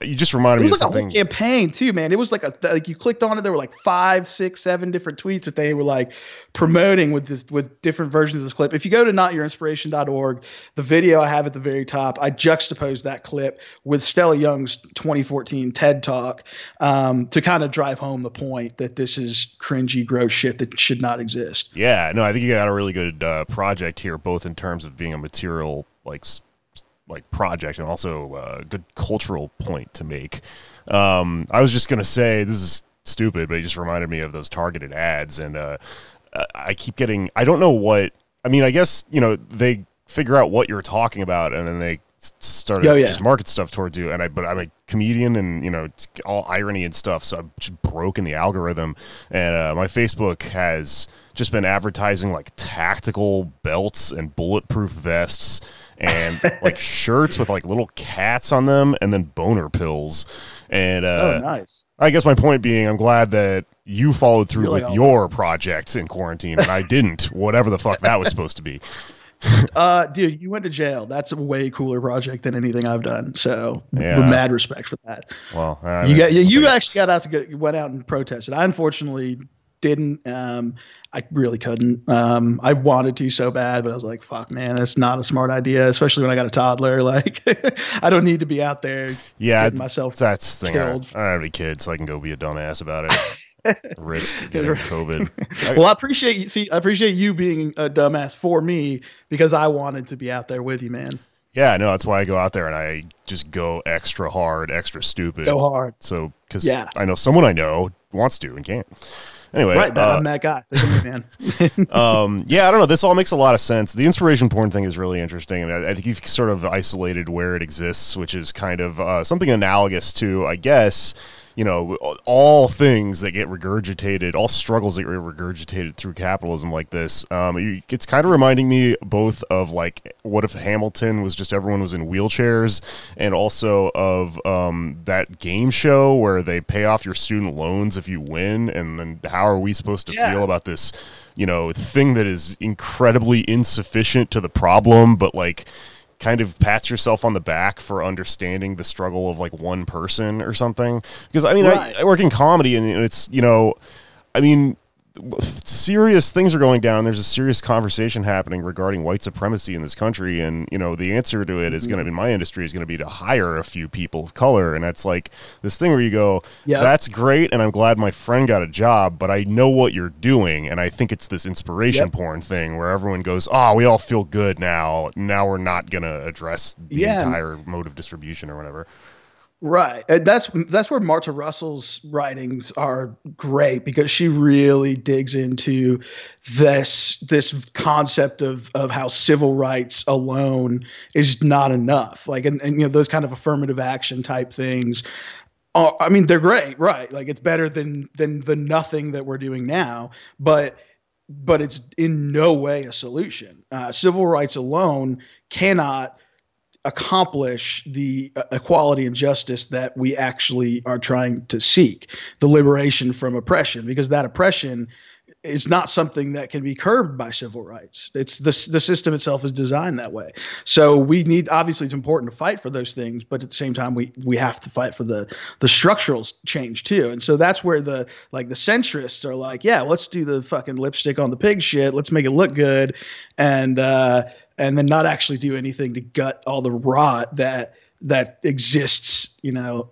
you just reminded me of something. It was like a whole campaign too, man. It was like you clicked on it, there were like 5, 6, 7 different tweets that they were like promoting with different versions of this clip. If you go to notyourinspiration.org, the video I have at the very top, I juxtaposed that clip with Stella Young's 2014 TED Talk to kind of drive home the point that this is cringy, gross shit that should not exist. Yeah, no, I think you got a really good project here, both in terms of being a material like project and also a good cultural point to make. I was just gonna say, this is stupid, but it just reminded me of those targeted ads, and I keep getting, I don't know what I mean. I guess, you know, they figure out what you're talking about and then they started just market stuff towards you. And I comedian, and, you know, it's all irony and stuff. So I've just broken the algorithm, and my Facebook has just been advertising like tactical belts and bulletproof vests and like shirts with like little cats on them and then boner pills. And nice. I guess my point being, I'm glad that you followed through really with your projects in quarantine and I didn't, whatever the fuck that was supposed to be. Dude, you went to jail. That's a way cooler project than anything I've done. So yeah. Mad respect for that. Well, you actually went out and protested. I unfortunately didn't. I really couldn't. I wanted to so bad, but I was like, fuck, man, that's not a smart idea, especially when I got a toddler. Like, I don't need to be out there. Yeah. Myself. That's the thing. I have a kid, so I can go be a dumbass about it. Risk getting COVID. Well, I appreciate you being a dumbass for me, because I wanted to be out there with you, man. Yeah, no, that's why I go out there and I just go extra hard, extra stupid. Go hard. So, because I know someone I know wants to and can't. Anyway. Right, I'm that guy. Man. I don't know. This all makes a lot of sense. The inspiration porn thing is really interesting. And I think you've sort of isolated where it exists, which is kind of something analogous to, I guess, you know, all things that get regurgitated, all struggles that get regurgitated through capitalism like this. It's kind of reminding me both of, like, what if Hamilton was just everyone was in wheelchairs, and also of that game show where they pay off your student loans if you win, and then how are we supposed to feel about this, you know, thing that is incredibly insufficient to the problem, but, like, kind of pats yourself on the back for understanding the struggle of like one person or something. Because I mean, I work in comedy, and it's, you know, I mean, serious things are going down, and there's a serious conversation happening regarding white supremacy in this country. And, you know, the answer to it is going to be, in my industry, is going to be to hire a few people of color. And that's like this thing where you go, that's great, and I'm glad my friend got a job, but I know what you're doing. And I think it's this inspiration porn thing where everyone goes, oh, we all feel good now. Now we're not going to address the entire mode of distribution or whatever. Right. And that's where Marta Russell's writings are great, because she really digs into this concept of how civil rights alone is not enough. Like, and you know, those kind of affirmative action type things are, I mean, they're great, right? Like, it's better than the nothing that we're doing now, but it's in no way a solution. Civil rights alone cannot accomplish the equality and justice that we actually are trying to seek, the liberation from oppression, because that oppression is not something that can be curbed by civil rights. It's the system itself is designed that way. So we need, obviously it's important to fight for those things, but at the same time, we have to fight for the structural change too. And so that's where the centrists are like, yeah, let's do the fucking lipstick on the pig shit. Let's make it look good. And then not actually do anything to gut all the rot that exists, you know,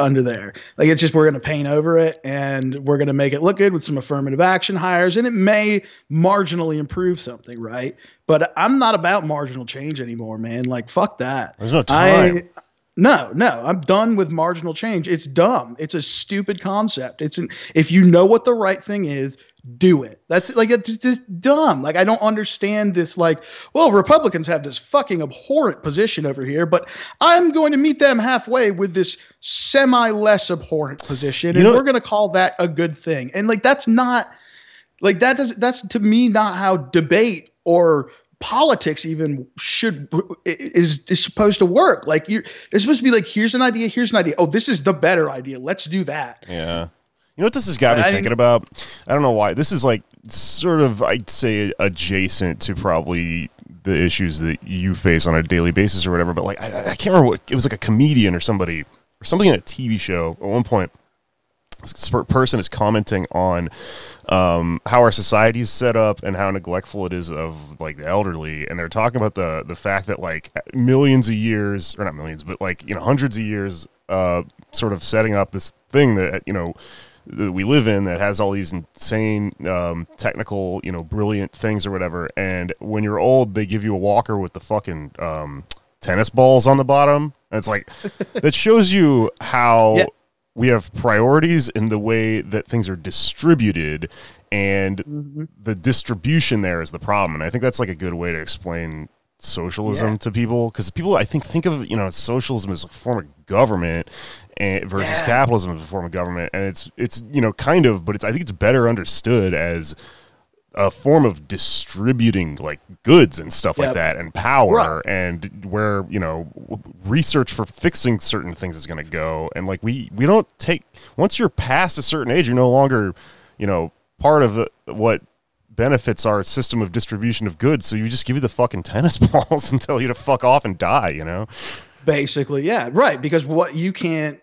under there. Like, it's just, we're going to paint over it, and we're going to make it look good with some affirmative action hires, and it may marginally improve something, right? But I'm not about marginal change anymore, man. Like, fuck that. There's no time. No, I'm done with marginal change. It's dumb. It's a stupid concept. If you know what the right thing is, do it. That's like, it's just dumb. Like, I don't understand this, like, well, Republicans have this fucking abhorrent position over here, but I'm going to meet them halfway with this semi less abhorrent position, and we're going to call that a good thing. And like, that's not like, that's to me not how debate or politics even is supposed to work. Like, it's supposed to be like, here's an idea. Oh, this is the better idea. Let's do that. Yeah. You know what this has got me thinking about? I don't know why. This is like sort of, I'd say, adjacent to probably the issues that you face on a daily basis or whatever. But like, I can't remember what, it was like a comedian or somebody or something in a TV show at one point. This person is commenting on how our society is set up and how neglectful it is of like the elderly, and they're talking about the fact that like millions of years, or not millions, but like, you know, hundreds of years, sort of setting up this thing that, you know, that we live in that has all these insane technical, you know, brilliant things or whatever. And when you're old, they give you a walker with the fucking tennis balls on the bottom, and it's like that shows you how. Yeah. We have priorities in the way that things are distributed, and the distribution there is the problem. And I think that's like a good way to explain socialism to people, because people, I think of, you know, socialism as a form of government and versus capitalism as a form of government, and it's you know, kind of, but it's, I think it's better understood as a form of distributing, like, goods and stuff like that, and power, and where, you know, research for fixing certain things is going to go. And, like, we don't take, once you're past a certain age, you're no longer, you know, part of what benefits our system of distribution of goods. So you just give you the fucking tennis balls and tell you to fuck off and die, you know? Basically, yeah, right. Because what you can't,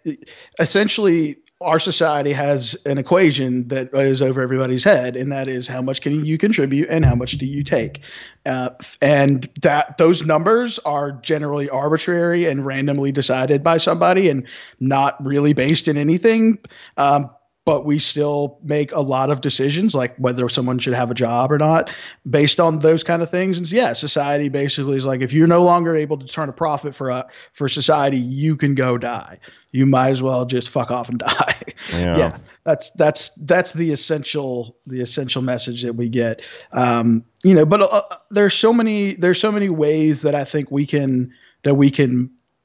essentially, our society has an equation that is over everybody's head, and that is how much can you contribute and how much do you take. And that those numbers are generally arbitrary and randomly decided by somebody and not really based in anything. But we still make a lot of decisions, like whether someone should have a job or not, based on those kind of things. And yeah, society basically is like, if you're no longer able to turn a profit for society, you can go die. You might as well just fuck off and die. Yeah, that's the essential message that we get. You know, but there's so many ways that I think we can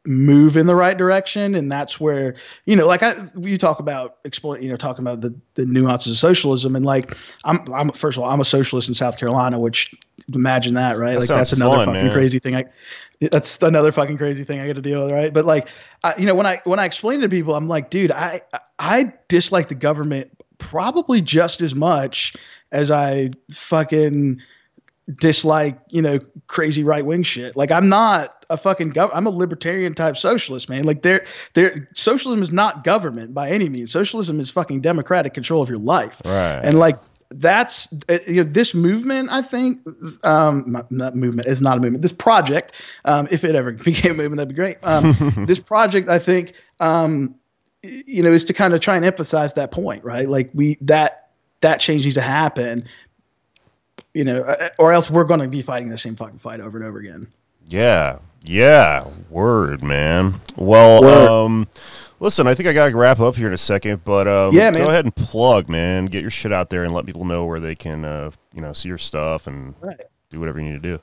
move in the right direction. And that's where, you know, like you talk about talking about the nuances of socialism, and like, I'm first of all, I'm a socialist in South Carolina, which, imagine that, right? Like that's another fucking crazy thing. That's another fucking crazy thing I got to deal with. Right. But like, you know, when I explain to people, I'm like, dude, I dislike the government probably just as much as I fucking dislike, you know, crazy right wing shit. Like, I'm not a fucking I'm a libertarian type socialist, man. Like, socialism is not government by any means. Socialism is fucking democratic control of your life. Right. And like, that's, you know, this movement, I think, it's not a movement, this project, if it ever became a movement, that'd be great. This project, I think, you know, is to kind of try and emphasize that point, right? Like, that change needs to happen, you know, or else we're going to be fighting the same fucking fight over and over again. Yeah. Word, man. Well, listen, I think I got to wrap up here in a second, but go ahead and plug, man. Get your shit out there and let people know where they can, you know, see your stuff and do whatever you need to do.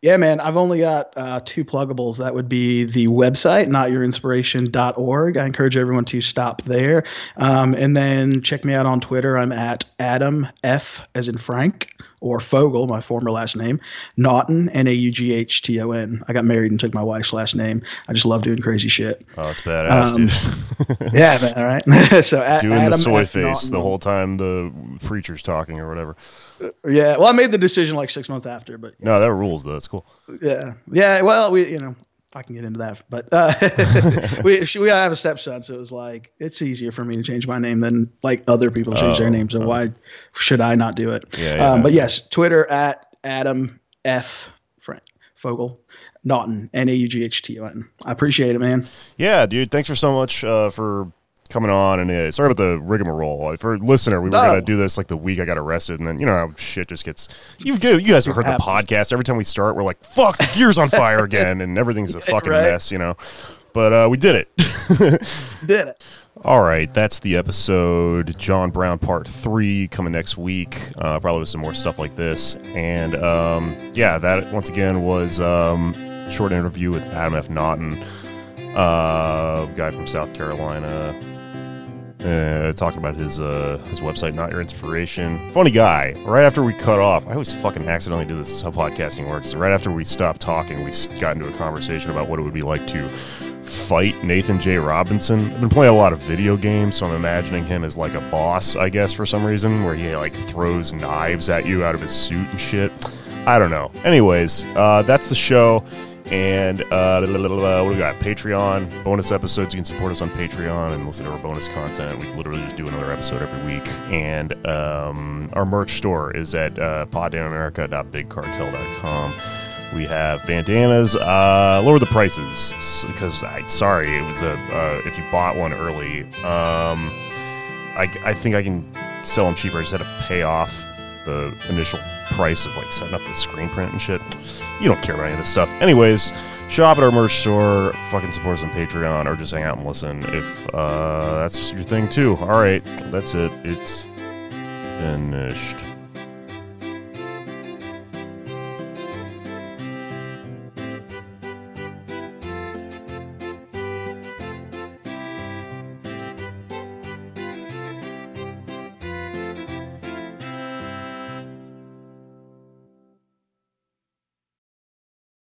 Yeah, man, I've only got two pluggables. That would be the website, notyourinspiration.org. I encourage everyone to stop there. And then check me out on Twitter. I'm at Adam F., as in Frank, or Fogel, my former last name, Naughton, Naughton. I got married and took my wife's last name. I just love doing crazy shit. Oh, it's badass, dude. Yeah, man, all right. So doing Adam the soy F. face Naughton. The whole time the preacher's talking or whatever. Yeah, well, I made the decision like 6 months after, but no, that rules though. That's cool. Yeah. Well, we, you know, I can get into that, but we have a stepson, so it was like it's easier for me to change my name than like other people change their names. So why should I not do it? Yeah. But yes, Twitter at Adam F. Fogel, Naughton, Naughton. I appreciate it, man. Yeah, dude. Thanks so much for coming on, and sorry about the rigmarole. For a listener, we were going to do this like the week I got arrested, and then, you know, how shit just gets, you guys have heard the podcast. Every time we start, we're like, fuck, the gear's on fire again, and everything's a fucking mess, you know, but we did it. All right, that's the episode. John Brown Part 3 coming next week, probably with some more stuff like this. And that once again was a short interview with Adam F. Naughton, guy from South Carolina. Talking about his website, Not Your Inspiration. Funny guy. Right after we cut off, I always fucking accidentally do this. This is how podcasting works. Right after we stopped talking, we got into a conversation about what it would be like to fight Nathan J. Robinson. I've been playing a lot of video games, so I'm imagining him as like a boss, I guess, for some reason, where he like throws knives at you out of his suit and shit. I don't know. Anyways, that's the show. And what do we got? Patreon. Bonus episodes. You can support us on Patreon and listen to our bonus content. We literally just do another episode every week. And our merch store is at poddamnamerica.bigcartel.com. We have bandanas. Lower the prices because it was if you bought one early. I think I can sell them cheaper. I just had to pay off the initial price of like setting up the screen print and shit. You don't care about any of this stuff. Anyways, shop at our merch store, fucking support us on Patreon, or just hang out and listen if that's your thing too. All right, that's it. It's finished.